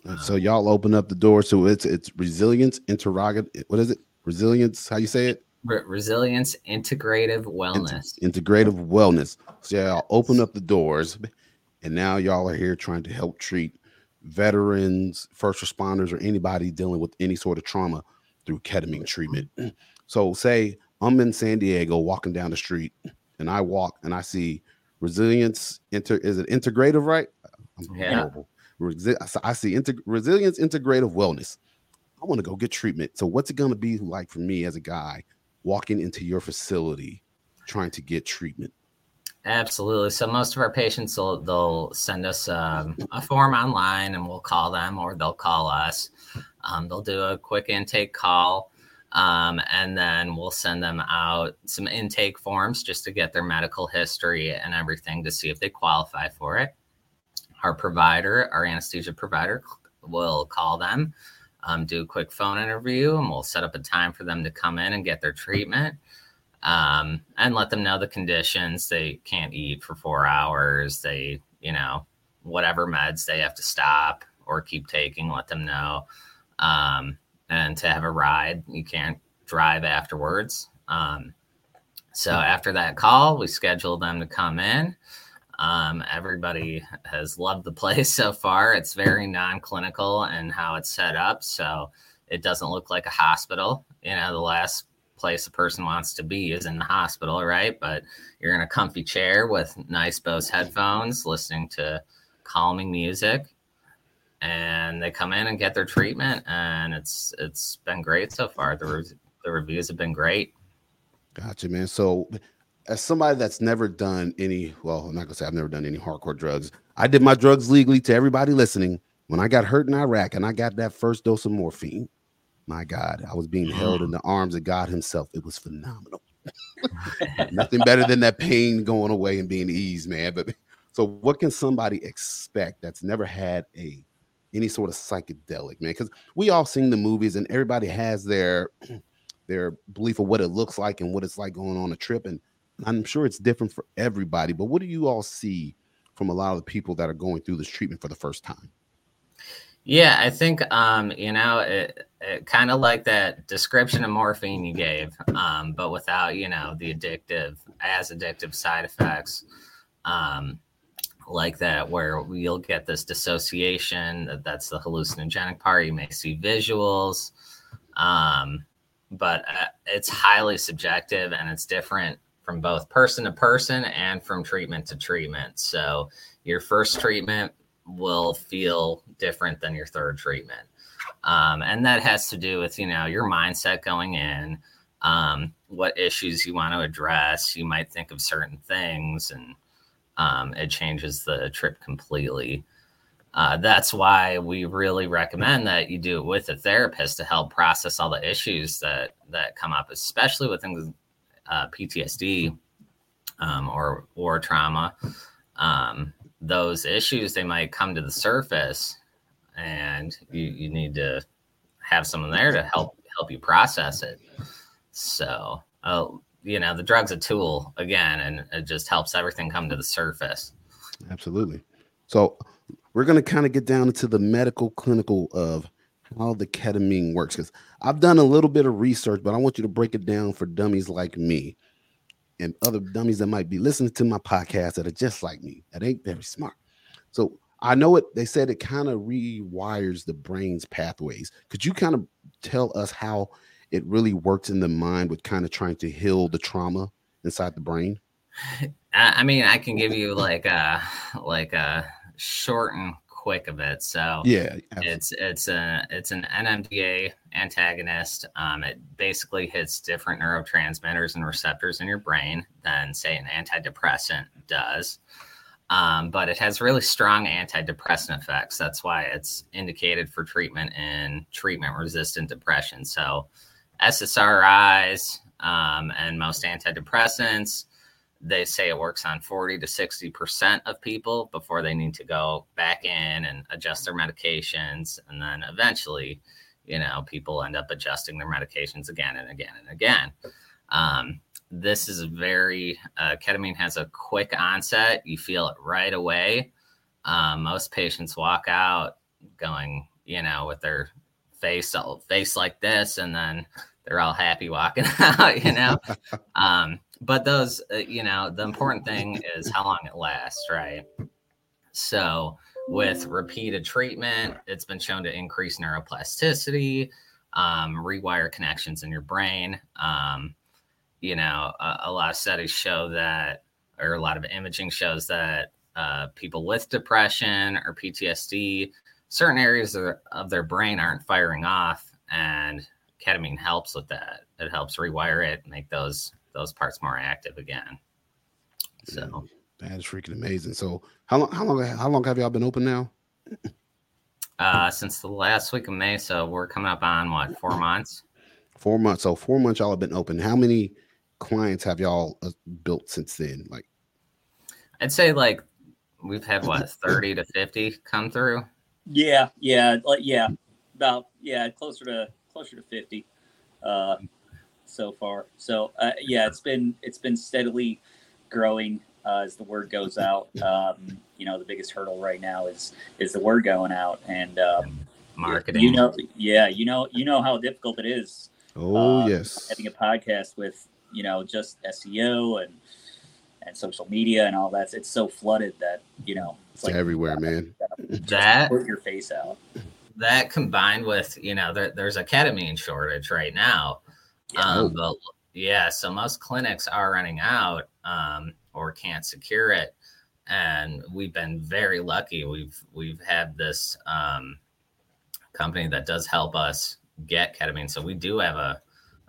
um, so y'all open up the door. So it's it's resilience interrogative. What is it? Resilience. How you say it? Re- resilience integrative wellness. Int- integrative wellness. So y'all open up the doors, and now y'all are here trying to help treat veterans, first responders, or anybody dealing with any sort of trauma through ketamine treatment. So, say I'm in San Diego, walking down the street. And I walk and I see resilience. Inter is it integrative, right? I'm yeah. horrible. Resi- I see inter- resilience, integrative wellness. I want to go get treatment. So what's it going to be like for me as a guy walking into your facility, trying to get treatment? Absolutely. So most of our patients, will, they'll send us um, a form online and we'll call them or they'll call us. Um, they'll do a quick intake call. Um, and then we'll send them out some intake forms just to get their medical history and everything to see if they qualify for it. Our provider, our anesthesia provider, will call them, um, do a quick phone interview, and we'll set up a time for them to come in and get their treatment, um, and let them know the conditions. They can't eat for four hours. They, you know, whatever meds they have to stop or keep taking, let them know. Um, and to have a ride, you can't drive afterwards. Um, so after that call, we schedule them to come in. Um, everybody has loved the place so far. It's very non-clinical and how it's set up. So it doesn't look like a hospital. You know, the last place a person wants to be is in the hospital, right? But you're in a comfy chair with nice Bose headphones, listening to calming music, and they come in and get their treatment. And it's, it's been great so far. The, re- the reviews have been great. Gotcha, man. So as somebody that's never done any, well, I'm not gonna say I've never done any hardcore drugs. I did my drugs legally. To everybody listening, when I got hurt in Iraq and I got that first dose of morphine, my God, I was being held in the arms of God himself. It was phenomenal. Nothing better than that pain going away and being eased, man. But so what can somebody expect that's never had a any sort of psychedelic, man? Because we all seen the movies and everybody has their their belief of what it looks like and what it's like going on a trip, and I'm sure it's different for everybody, but what do you all see from a lot of the people that are going through this treatment for the first time? Yeah, I think, um, you know, it, it kind of like that description of morphine you gave, um, but without, you know, the addictive, as addictive side effects, um, like that, where you'll get this dissociation, that that's the hallucinogenic part. You may see visuals, um, but uh, it's highly subjective and it's different from both person to person and from treatment to treatment. So your first treatment will feel different than your third treatment. Um, and that has to do with, you know, your mindset going in, um, what issues you want to address. You might think of certain things and um, it changes the trip completely. Uh, that's why we really recommend that you do it with a therapist to help process all the issues that, that come up, especially with things Uh, P T S D um, or war trauma. Um, those issues, they might come to the surface, and you, you need to have someone there to help help you process it. So, uh, you know, the drug's a tool again, and it just helps everything come to the surface. Absolutely. So we're going to kind of get down into the medical clinical of how the ketamine works, because I've done a little bit of research, but I want you to break it down for dummies like me and other dummies that might be listening to my podcast that are just like me, that ain't very smart. So I know it, they said it kind of rewires the brain's pathways. Could you kind of tell us how it really works in the mind with kind of trying to heal the trauma inside the brain? I mean, I can give you like a, like a shortened quick of it. So yeah, absolutely. it's it's a it's an N M D A antagonist. Um, it basically hits different neurotransmitters and receptors in your brain than, say, an antidepressant does. Um, but it has really strong antidepressant effects. That's why it's indicated for treatment in treatment-resistant depression. So S S R Is um, and most antidepressants, they say it works on forty to sixty percent of people before they need to go back in and adjust their medications. And then eventually, you know, people end up adjusting their medications again and again and again. Um, this is very, uh, ketamine has a quick onset. You feel it right away. Uh, most patients walk out going, you know, with their face, face like this, and then they're all happy walking out, you know? Um, But those, uh, you know, the important thing is how long it lasts, right? So with repeated treatment, it's been shown to increase neuroplasticity, um, rewire connections in your brain. Um, you know, a, a lot of studies show that, or a lot of imaging shows that uh, people with depression or P T S D, certain areas of, of their brain aren't firing off, and ketamine helps with that. It helps rewire it, make those... those parts more active again. So yeah, that is freaking amazing. So how long, how long, how long have y'all been open now? uh, since the last week of May. So we're coming up on what, four months, Four months. So four months y'all have been open. How many clients have y'all built since then? Like, I'd say like we've had what thirty to fifty come through. Yeah, yeah, like yeah, about yeah, closer to closer to fifty uh, so far. So uh, yeah, it's been it's been steadily growing uh, as the word goes out. Um, you know, the biggest hurdle right now is is the word going out and um, marketing. You know, yeah, you know, you know how difficult it is. Oh um, yes, having a podcast with you know just S E O and. and social media and all that. It's so flooded that, you know, it's, it's like everywhere, gotta, man. That put your face out. That combined with, you know, there, there's a ketamine shortage right now. Yeah. Um, but yeah. So most clinics are running out um, or can't secure it. And we've been very lucky. We've, we've had this um, company that does help us get ketamine. So we do have a,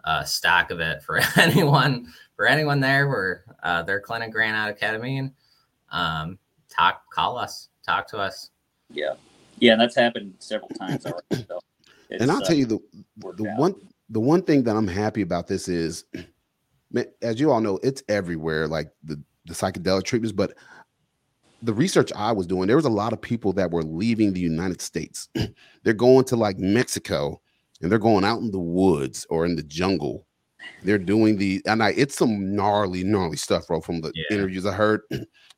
a stock of it for anyone, for anyone there where uh, their clinic ran out of ketamine, um, talk, call us, talk to us. Yeah, yeah, that's happened several times already. So and I'll tell uh, you the the out. one the one thing that I'm happy about this is, man, as you all know, it's everywhere, like the the psychedelic treatments. But the research I was doing, there was a lot of people that were leaving the United States. They're going to like Mexico, and they're going out in the woods or in the jungle. They're doing the, and I, it's some gnarly, gnarly stuff, bro, from the yeah. interviews I heard.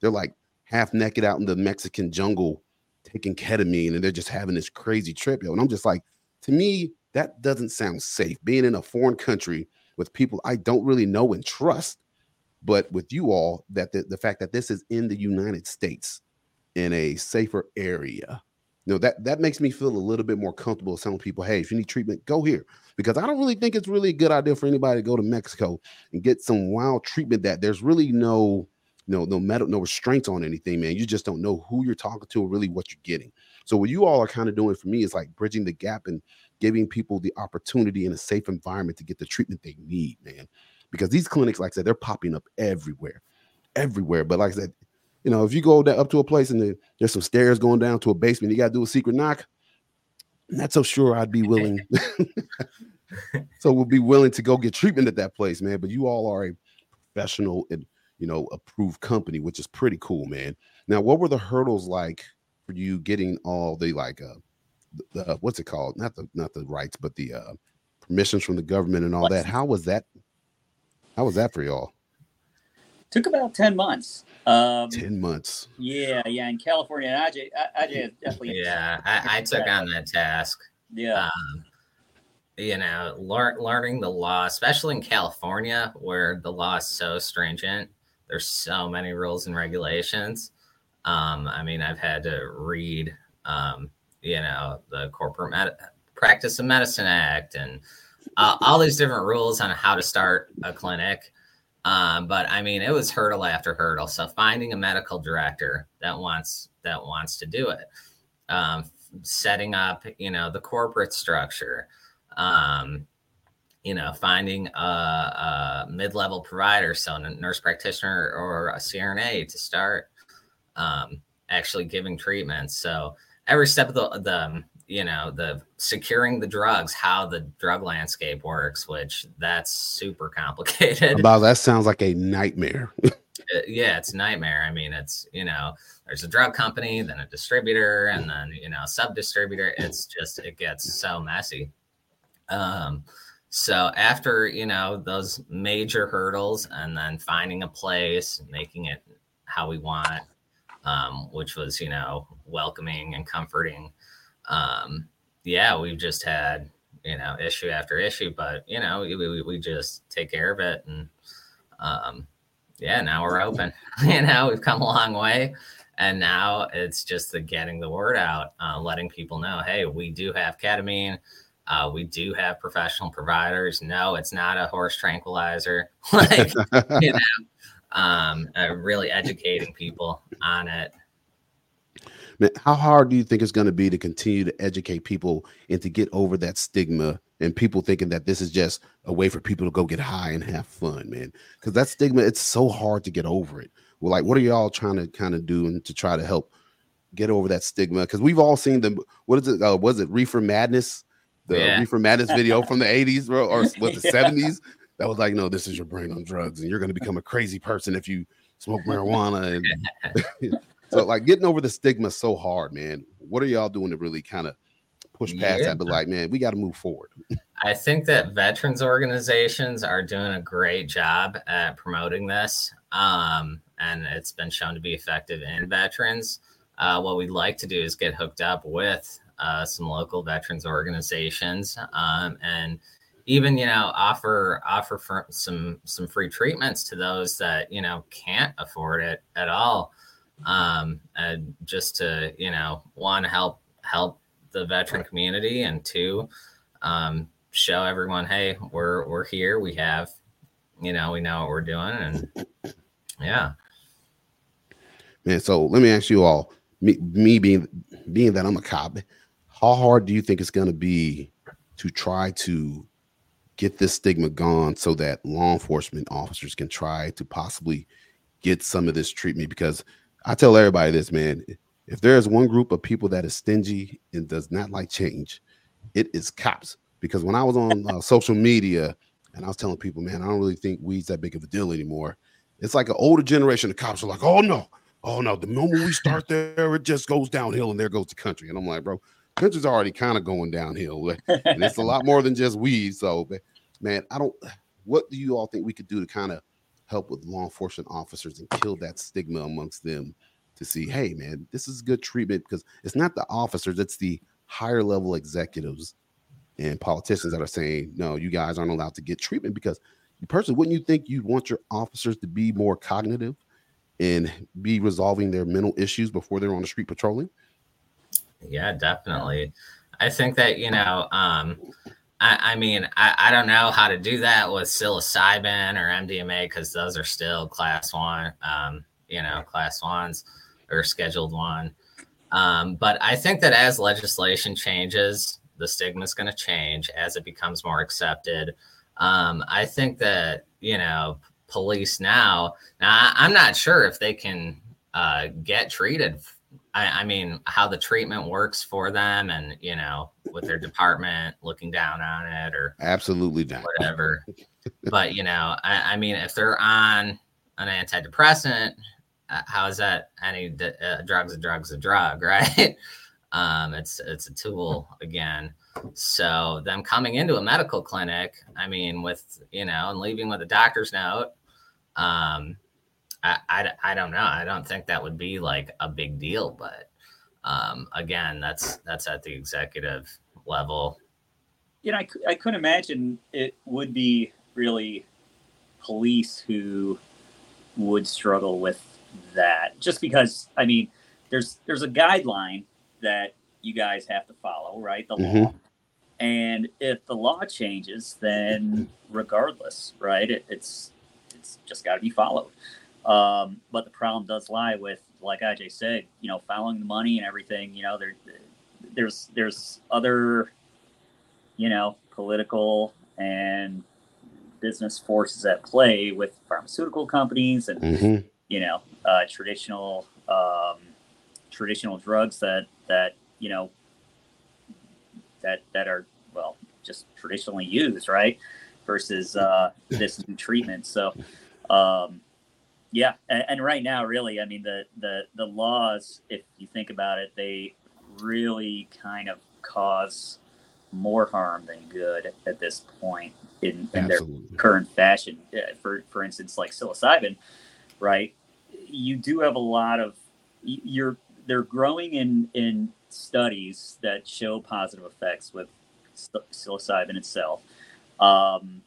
They're like half naked out in the Mexican jungle taking ketamine, and they're just having this crazy trip, yo. And I'm just like, to me, that doesn't sound safe. Being in a foreign country with people I don't really know and trust, but with you all, that the, the fact that this is in the United States in a safer area, you know, that, that makes me feel a little bit more comfortable telling people, hey, if you need treatment, go here. Because I don't really think it's really a good idea for anybody to go to Mexico and get some wild treatment that there's really no, no, no metal, no restraints on anything, man. You just don't know who you're talking to or really what you're getting. So what you all are kind of doing for me is like bridging the gap and giving people the opportunity in a safe environment to get the treatment they need, man. Because these clinics, like I said, they're popping up everywhere, everywhere. But like I said, you know, if you go up to a place and there's some stairs going down to a basement, you got to do a secret knock. Not so sure I'd be willing. So we'll be willing to go get treatment at that place, man. But you all are a professional and, you know, approved company, which is pretty cool, man. Now, what were the hurdles like for you getting all the like uh, the, uh what's it called? Not the not the rights, but the uh, permissions from the government and all that. How was that? How was that for y'all? Took about ten months. Um, ten months. Yeah, yeah, in California. And Ajay, Ajay is definitely. Yeah, I, I took on that task. Yeah. Um, you know, lear- learning the law, especially in California, where the law is so stringent. There's so many rules and regulations. Um, I mean, I've had to read, um, you know, the Corporate Med- Practice of Medicine Act and uh, all these different rules on how to start a clinic. Um, but I mean, it was hurdle after hurdle. So finding a medical director that wants, that wants to do it, um, setting up, you know, the corporate structure, um, you know, finding a, a mid-level provider, so a nurse practitioner or a C R N A to start, um, actually giving treatment. So every step of the, the, you know, the securing the drugs, how the drug landscape works, which that's super complicated. About that sounds like a nightmare. Yeah, it's a nightmare. I mean, it's, you know, there's a drug company, then a distributor, and then, you know, sub-distributor. It's just, it gets so messy. Um, so after, you know, those major hurdles and then finding a place, making it how we want, um, which was, you know, welcoming and comforting. Um, yeah, we've just had, you know, issue after issue, but you know, we, we, we just take care of it. And, um, yeah, now we're open, you know, we've come a long way and now it's just the getting the word out, uh, letting people know, hey, we do have ketamine. Uh, we do have professional providers. No, it's not a horse tranquilizer. Like, you know, um, uh, really educating people on it. Man, how hard do you think it's going to be to continue to educate people and to get over that stigma and people thinking that this is just a way for people to go get high and have fun, man? Because that stigma, it's so hard to get over it. Well, like, what are y'all trying to kind of do and to try to help get over that stigma? Because we've all seen the, what is it? Uh, was it Reefer Madness? the yeah. Reefer Madness video from the eighties, bro, or what, the yeah. seventies, that was like, no, this is your brain on drugs, and you're going to become a crazy person if you smoke marijuana. And so, like, getting over the stigma is so hard, man. What are y'all doing to really kind of push past yeah. that, but like, man, we got to move forward? I think that veterans organizations are doing a great job at promoting this, um, and it's been shown to be effective in veterans. Uh, what we'd like to do is get hooked up with uh, some local veterans organizations, um, and even, you know, offer offer for some some free treatments to those that, you know, can't afford it at all, um, and just to, you know, one, help help the veteran community, and two, um, show everyone, hey, we're we're here, we have, you know, we know what we're doing, and yeah. Man, so let me ask you all. Me, me being being that I'm a cop, how hard do you think it's going to be to try to get this stigma gone so that law enforcement officers can try to possibly get some of this treatment? Because I tell everybody this, man, if there is one group of people that is stingy and does not like change, it is cops. Because when I was on uh, social media and I was telling people, man, I don't really think weed's that big of a deal anymore. It's like an older generation of cops are like, oh, no. Oh, no, the moment we start there, it just goes downhill, and there goes the country. And I'm like, bro, country's already kind of going downhill. And it's a lot more than just weed. So, man, I don't – what do you all think we could do to kind of help with law enforcement officers and kill that stigma amongst them to see, hey, man, this is good treatment? Because it's not the officers. It's the higher-level executives and politicians that are saying, no, you guys aren't allowed to get treatment. Because personally, wouldn't you think you'd want your officers to be more cognitive and be resolving their mental issues before they're on the street patrolling? Yeah, definitely. I think that, you know, um, I, I mean, I, I don't know how to do that with psilocybin or M D M A, because those are still class one, um, you know, class ones or scheduled one. Um, but I think that as legislation changes, the stigma is going to change as it becomes more accepted. Um, I think that, you know, police now, now I'm not sure if they can uh, get treated. I, I mean, how the treatment works for them, and, you know, with their department looking down on it or absolutely not. Whatever. But, you know, I, I mean, if they're on an antidepressant, uh, how is that any d- uh, drugs? A drug's a drug, right? um, it's it's a tool again. So them coming into a medical clinic, I mean, with, you know, and leaving with a doctor's note, um, I, I, I don't know. I don't think that would be like a big deal. But um, again, that's that's at the executive level. You know, I, I could imagine it would be really police who would struggle with that, just because, I mean, there's there's a guideline that you guys have to follow, right? The mm-hmm. law. And if the law changes, then regardless, right? It, it's it's just got to be followed. Um, but the problem does lie with, like Ajay said, you know, following the money and everything. You know, there there's there's other, you know, political and business forces at play with pharmaceutical companies and mm-hmm. you know, uh, traditional um, traditional drugs that that. you know, that, that are, well, just traditionally used, right. Versus, uh, this new treatment. So, um, yeah. And, and right now, really, I mean, the, the, the laws, if you think about it, they really kind of cause more harm than good at this point in, in their current fashion. For, for instance, like psilocybin, right. You do have a lot of, you're, they're growing in, in, studies that show positive effects with psilocybin itself. Um,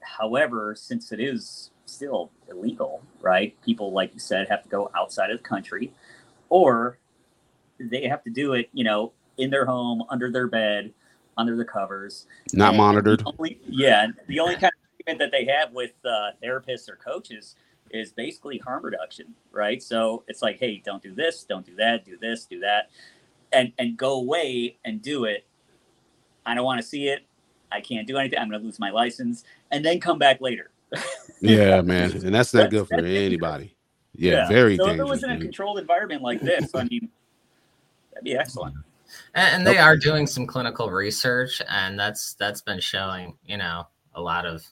however, since it is still illegal, right? People, like you said, have to go outside of the country, or they have to do it, you know, in their home, under their bed, under the covers. Not monitored. The only, yeah. The only kind of treatment that they have with uh, therapists or coaches is basically harm reduction, right? So it's like, hey, don't do this, don't do that, do this, do that. And and go away and do it. I don't want to see it. I can't do anything. I'm going to lose my license, and then come back later. Yeah, man, and that's not good for anybody. Yeah, yeah. very. So if it was in a controlled environment like this, I mean, that'd be excellent. And, and they nope. are doing some clinical research, and that's that's been showing, you know, a lot of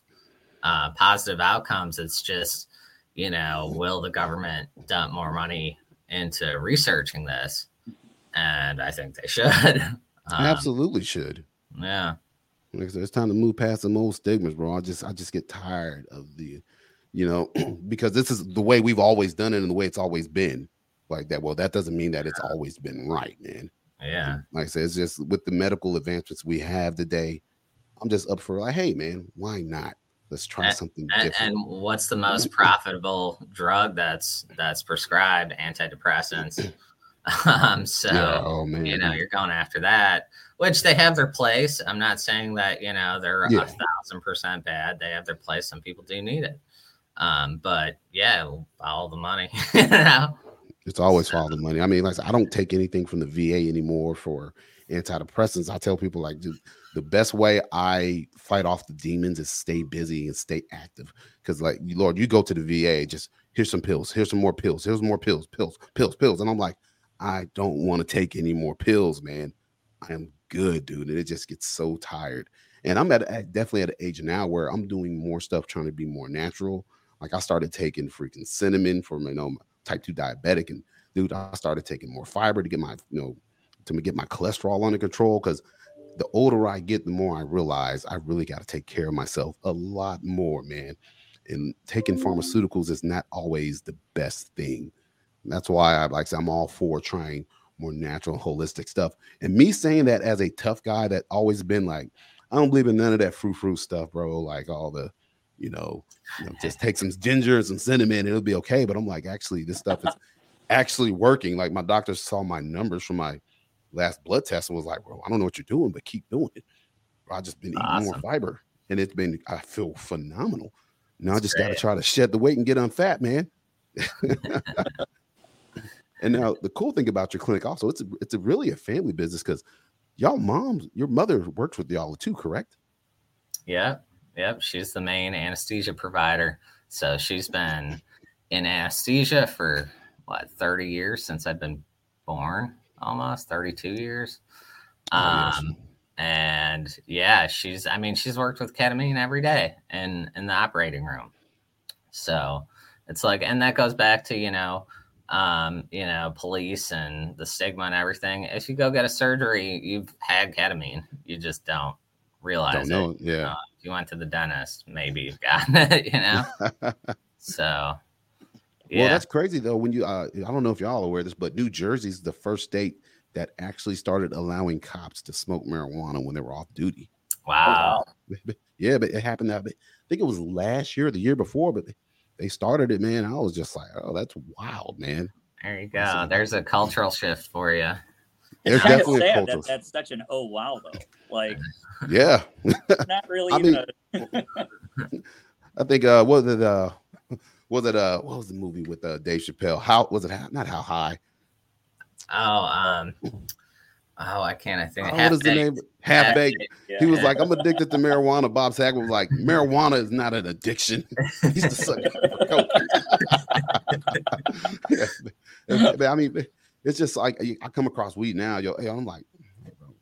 uh, positive outcomes. It's just, you know, will the government dump more money into researching this? And I think they should. um, Absolutely should. Yeah. It's time to move past some old stigmas, bro. I just I just get tired of the, you know, because this is the way we've always done it and the way it's always been like that. Well, that doesn't mean that it's always been right, man. Yeah. Like I said, it's just with the medical advancements we have today, I'm just up for like, hey, man, why not? Let's try and, something and, different. And what's the most profitable drug that's that's prescribed? Antidepressants. Um, so, yeah, oh, man. You know, you're going after that, which they have their place. I'm not saying that, you know, they're yeah. a thousand percent bad. They have their place. Some people do need it. Um, but yeah, follow the money. You know? It's always so. Follow the money. I mean, like I don't take anything from the V A anymore for antidepressants. I tell people like, dude, the best way I fight off the demons is stay busy and stay active. Cause like, Lord, you go to the V A, just here's some pills, here's some more pills, here's more pills, pills, pills, pills. And I'm like, I don't want to take any more pills, man. I am good, dude. And it just gets so tired. And I'm at, at definitely at an age now where I'm doing more stuff, trying to be more natural. Like I started taking freaking cinnamon for, you know, my type two diabetic. And dude, I started taking more fiber to get my, you know, to get my cholesterol under control. Cause the older I get, the more I realize I really got to take care of myself a lot more, man. And taking pharmaceuticals is not always the best thing. That's why I like I'm all for trying more natural, holistic stuff. And me saying that as a tough guy that always been like, I don't believe in none of that frou frou stuff, bro. Like all the, you know, you know, just take some ginger and some cinnamon, and it'll be okay. But I'm like, actually, this stuff is actually working. Like my doctor saw my numbers from my last blood test and was like, bro, I don't know what you're doing, but keep doing it. Bro, I just been eating awesome. more fiber, and it's been I feel phenomenal. Now That's I just great. gotta try to shed the weight and get unfat, man. And now the cool thing about your clinic also, it's a, it's a really a family business because y'all moms, your mother works with y'all too, correct? Yep. Yep. She's the main anesthesia provider. So she's been in anesthesia for what, thirty years since I've been born, almost thirty-two years. Um, oh, yes. And yeah, she's, I mean, she's worked with ketamine every day in, in the operating room. So it's like, and that goes back to, you know, Um, you know, police and the stigma and everything. If you go get a surgery, you've had ketamine. You just don't realize don't know. it. Yeah. Uh, if you went to the dentist, maybe you've gotten it, you know? So, yeah. Well, that's crazy, though. When you, uh, I don't know if y'all are aware of this, but New Jersey's the first state that actually started allowing cops to smoke marijuana when they were off duty. Wow. Yeah, but it happened. I think it was last year or the year before, but they started it, man. I was just like, oh, that's wild, man. There you go. There's a cultural shift for you. There's definitely a cultural. That, that's such an oh, wow, though. Like, yeah. Not really. I, mean, a... I think, uh, was it, uh, was it, uh, what was the movie with uh, Dave Chappelle? How was it? Not How High. Oh, um, oh, I can't. I think oh, what is the name? Half Baked. Yeah. He was like, I'm addicted to marijuana. Bob Saget was like, marijuana is not an addiction. He's the sucker for coke. Yeah. I mean, it's just like I come across weed now. Yo, I'm like, hey, bro.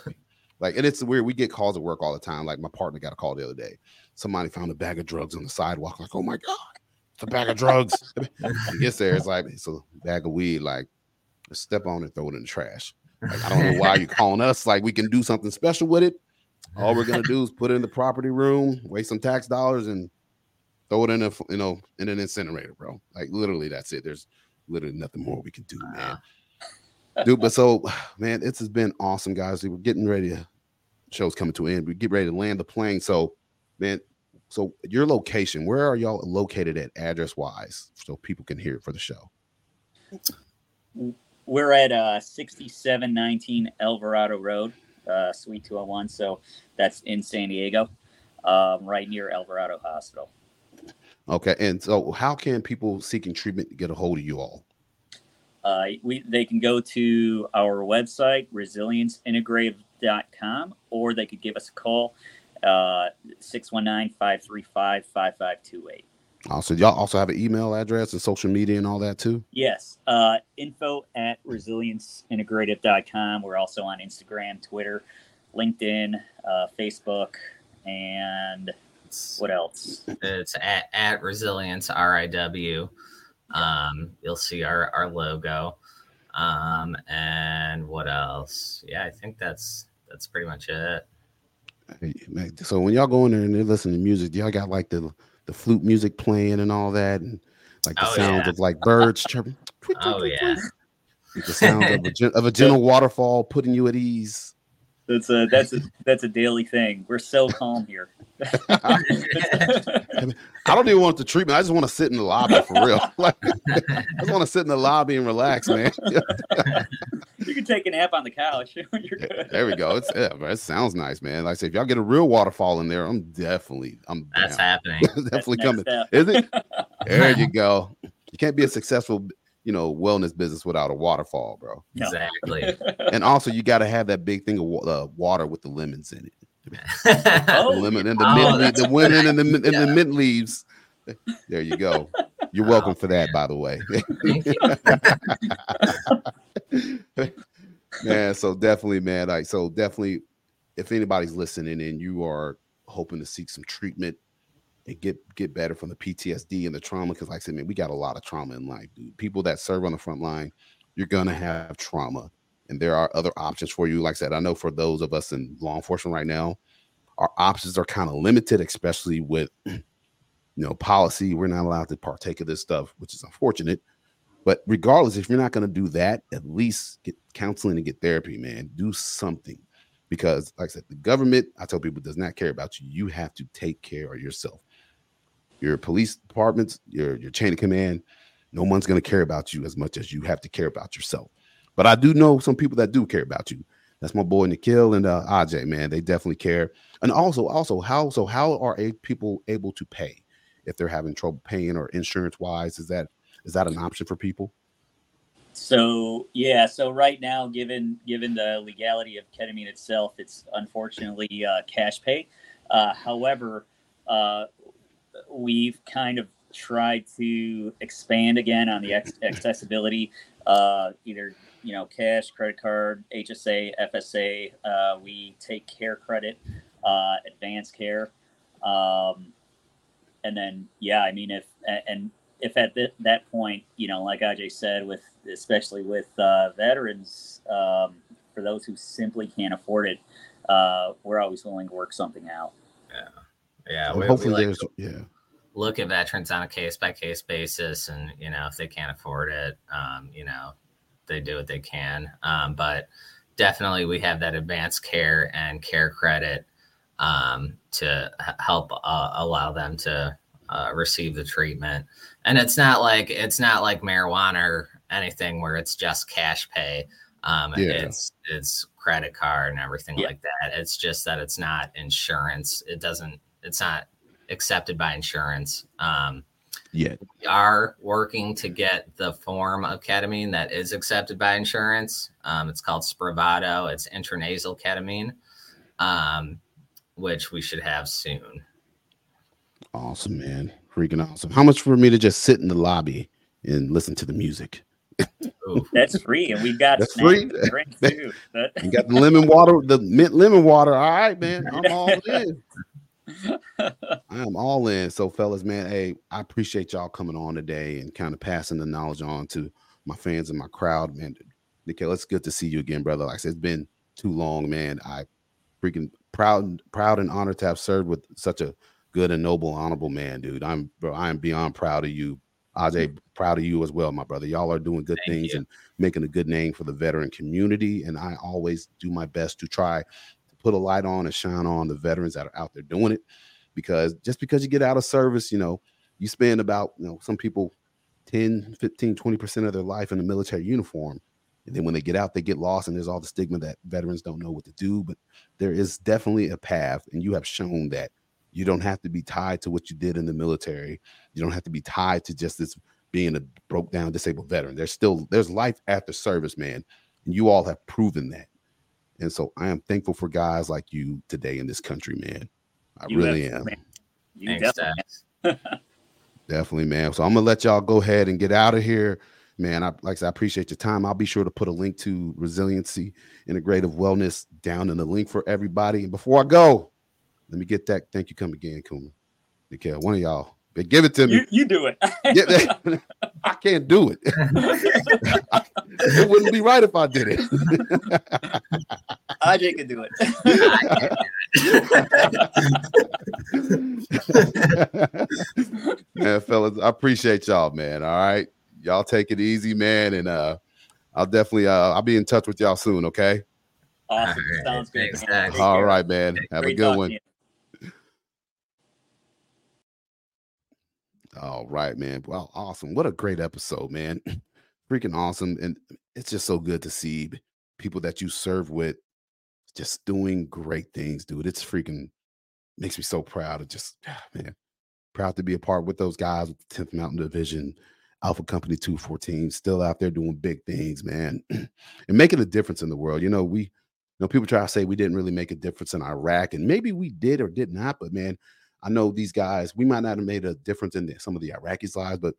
Okay. Like, and it's weird. We get calls at work all the time. Like, my partner got a call the other day. Somebody found a bag of drugs on the sidewalk. Like, oh my God, it's a bag of drugs. He gets there, it's like it's a bag of weed. Like, step on it, throw it in the trash. Like, I don't know why you're calling us. Like, we can do something special with it. All we're gonna do is put it in the property room, waste some tax dollars, and throw it in a you know in an incinerator, bro. Like, literally, that's it. There's literally nothing more we can do, man. Dude, but so, man, it's has been awesome, guys. We're getting ready to show's coming to an end. We get ready to land the plane. So, man, so your location, where are y'all located at address wise, so people can hear it for the show? We're at uh, sixty-seven nineteen Alvarado Road, uh, Suite two oh one. So that's in San Diego, um, right near Alvarado Hospital. Okay. And so how can people seeking treatment get a hold of you all? Uh, we They can go to our website, resilience integrative dot com, or they could give us a call, uh, six one nine, five three five, five five two eight. Also, y'all also have an email address and social media and all that too? Yes. Uh, info at resilience integrative dot com. We're also on Instagram, Twitter, LinkedIn, uh, Facebook, and what else? It's at, at Resilience, R I W. Um, you'll see our, our logo. Um, and what else? Yeah, I think that's that's pretty much it. So when y'all go in there and they're listening to music, y'all got like the the flute music playing and all that, and like the oh, sounds yeah. of like birds chirping. Oh yeah, the sound of a, of a gentle waterfall putting you at ease. That's a that's a that's a daily thing. We're so calm here. I don't even want the treatment. I just want to sit in the lobby for real. Like, I just want to sit in the lobby and relax, man. You can take a nap on the couch. You're good. There we go. It's yeah, it sounds nice, man. Like I say, if y'all get a real waterfall in there, I'm definitely I'm that's down. Happening. Definitely that's coming. Is it? There you go. You can't be a successful, you know, wellness business without a waterfall, bro. Exactly. And also, you got to have that big thing of uh, water with the lemons in it. Oh, the lemon and the mint, oh, the lemon and the mint, and the mint leaves. There you go. You're welcome oh, for that, man. By the way. Man, so definitely, man. Like, so definitely, if anybody's listening and you are hoping to seek some treatment and get get better from the P T S D and the trauma, because like I said, man, we got a lot of trauma in life, dude. People that serve on the front line, you're gonna have trauma, and there are other options for you. Like I said, I know for those of us in law enforcement right now, our options are kind of limited, especially with, you know, policy. We're not allowed to partake of this stuff, which is unfortunate. But regardless, if you're not gonna do that, at least get counseling and get therapy, man. Do something. Because like I said, the government, I tell people, does not care about you. You have to take care of yourself. Your police departments, your, your chain of command, no one's going to care about you as much as you have to care about yourself. But I do know some people that do care about you. That's my boy Nikhil and uh, Ajay, man. They definitely care. And also, also how so how are a, people able to pay if they're having trouble paying or insurance-wise? Is that is that an option for people? So, yeah. So right now, given given the legality of ketamine itself, it's unfortunately uh, cash pay. Uh, however, uh we've kind of tried to expand again on the ex- accessibility, uh, either, you know, cash, credit card, H S A, F S A. Uh, we take care credit, uh, advanced care. Um, and then, yeah, I mean, if, and if at th- that point, you know, like Ajay said, with, especially with, uh, veterans, um, for those who simply can't afford it, uh, we're always willing to work something out. Yeah. Yeah, we, hopefully we like there's yeah. Look at veterans on a case by case basis, and you know, if they can't afford it, um, you know, they do what they can. Um, but definitely, we have that advanced care and care credit um, to h- help uh, allow them to uh, receive the treatment. And it's not like it's not like marijuana or anything where it's just cash pay. Um, yeah. It's it's credit card and everything yeah. like that. It's just that it's not insurance. It doesn't. It's not accepted by insurance. Um, Yet. We are working to get the form of ketamine that is accepted by insurance. Um, it's called Spravato. It's intranasal ketamine, um, which we should have soon. Awesome, man. Freaking awesome. How much for me to just sit in the lobby and listen to the music? That's free, and we've got snacks and drinks too. You got the lemon water, the mint lemon water. All right, man. I'm all in. I'm all in. So fellas, man, hey, I appreciate y'all coming on today and kind of passing the knowledge on to my fans and my crowd, man. Nikhil, it's good to see you again, brother. Like I said, it's been too long, man. I freaking proud, proud and honored to have served with such a good and noble, honorable man, dude. I'm, bro, I am beyond proud of you, Ajay. Proud of you as well, my brother. Y'all are doing good Thank things you. And making a good name for the veteran community. And I always do my best to try put a light on and shine on the veterans that are out there doing it, because just because you get out of service, you know, you spend about, you know, some people ten, fifteen, twenty percent of their life in a military uniform. And then when they get out, they get lost. And there's all the stigma that veterans don't know what to do, but there is definitely a path. And you have shown that you don't have to be tied to what you did in the military. You don't have to be tied to just this being a broke down disabled veteran. There's still, there's life after service, man. And you all have proven that. And so I am thankful for guys like you today in this country, man. I you really am. You Thanks, Definitely, man. So I'm going to let y'all go ahead and get out of here. Man, I, like I said, I appreciate your time. I'll be sure to put a link to Resiliency Integrative Wellness down in the link for everybody. And before I go, let me get that. Thank you. Come again, Kumra. Nikhil, one of y'all. But give it to me. You, you do it. Yeah, I can't do it. It wouldn't be right if I did it. Ajay can do it. Man, fellas, I appreciate y'all, man. All right. Y'all take it easy, man, and uh, I'll definitely uh, I'll be in touch with y'all soon. Okay. Awesome. All right. Sounds good. Exactly. All right, man. Great. Have a good one. All right, man. Wow, awesome. What a great episode, man. Freaking awesome, and it's just so good to see people that you serve with just doing great things, dude. It's freaking makes me so proud of just man, proud to be a part with those guys with the tenth Mountain Division. Alpha Company two fourteen, still out there doing big things, man, and making a difference in the world. You know, we, you know, people try to say we didn't really make a difference in Iraq, and maybe we did or did not, but man, I know these guys, we might not have made a difference in some of the Iraqis' lives, but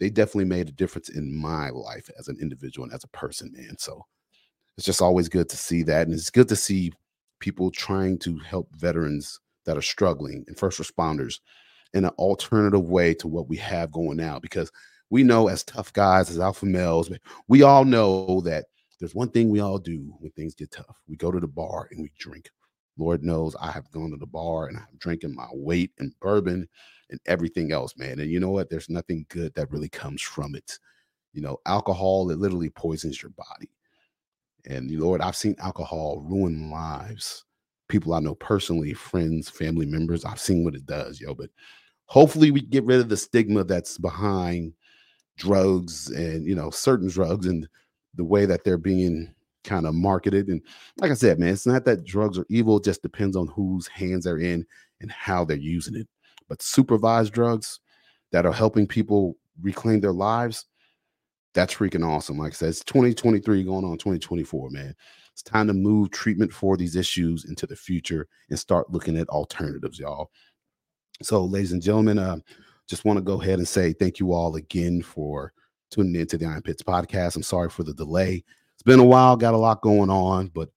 they definitely made a difference in my life as an individual and as a person, man. So it's just always good to see that, and it's good to see people trying to help veterans that are struggling and first responders in an alternative way to what we have going now, because we know as tough guys, as alpha males, we all know that there's one thing we all do when things get tough. We go to the bar and we drink. Lord knows I have gone to the bar and I'm drinking my weight and bourbon and everything else, man. And you know what? There's nothing good that really comes from it. You know, alcohol, it literally poisons your body. And Lord, I've seen alcohol ruin lives. People I know personally, friends, family members, I've seen what it does, yo. But hopefully we get rid of the stigma that's behind drugs and, you know, certain drugs and the way that they're being kind of marketed. And like I said, man, it's not that drugs are evil. It just depends on whose hands they're in and how they're using it. But supervised drugs that are helping people reclaim their lives, that's freaking awesome. Like I said, it's twenty twenty-three going on twenty twenty-four, man. It's time to move treatment for these issues into the future and start looking at alternatives, y'all. So, ladies and gentlemen, uh, just want to go ahead and say thank you all again for tuning into the Iron Pits podcast. I'm sorry for the delay. It's been a while, got a lot going on, but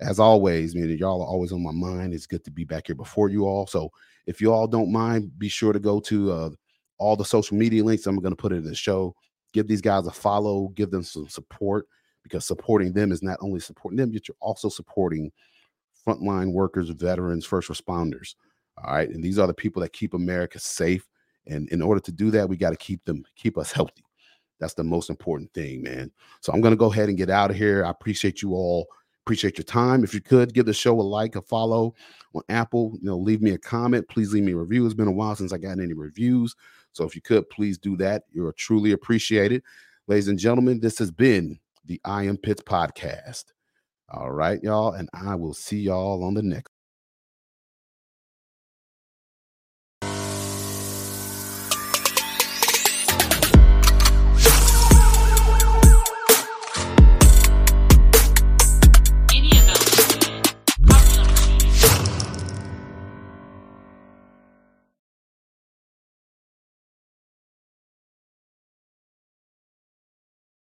as always, man, y'all are always on my mind. It's good to be back here before you all. So if you all don't mind, be sure to go to uh, all the social media links. I'm going to put it in the show. Give these guys a follow. Give them some support, because supporting them is not only supporting them, but you're also supporting frontline workers, veterans, first responders. All right. And these are the people that keep America safe. And in order to do that, we got to keep them, keep us healthy. That's the most important thing, man. So I'm going to go ahead and get out of here. I appreciate you all. Appreciate your time. If you could give the show a like, a follow on Apple, you know, leave me a comment. Please leave me a review. It's been a while since I got any reviews. So if you could, please do that. You're truly appreciated. Ladies and gentlemen, this has been the I Am Pits podcast. All right, y'all. And I will see y'all on the next.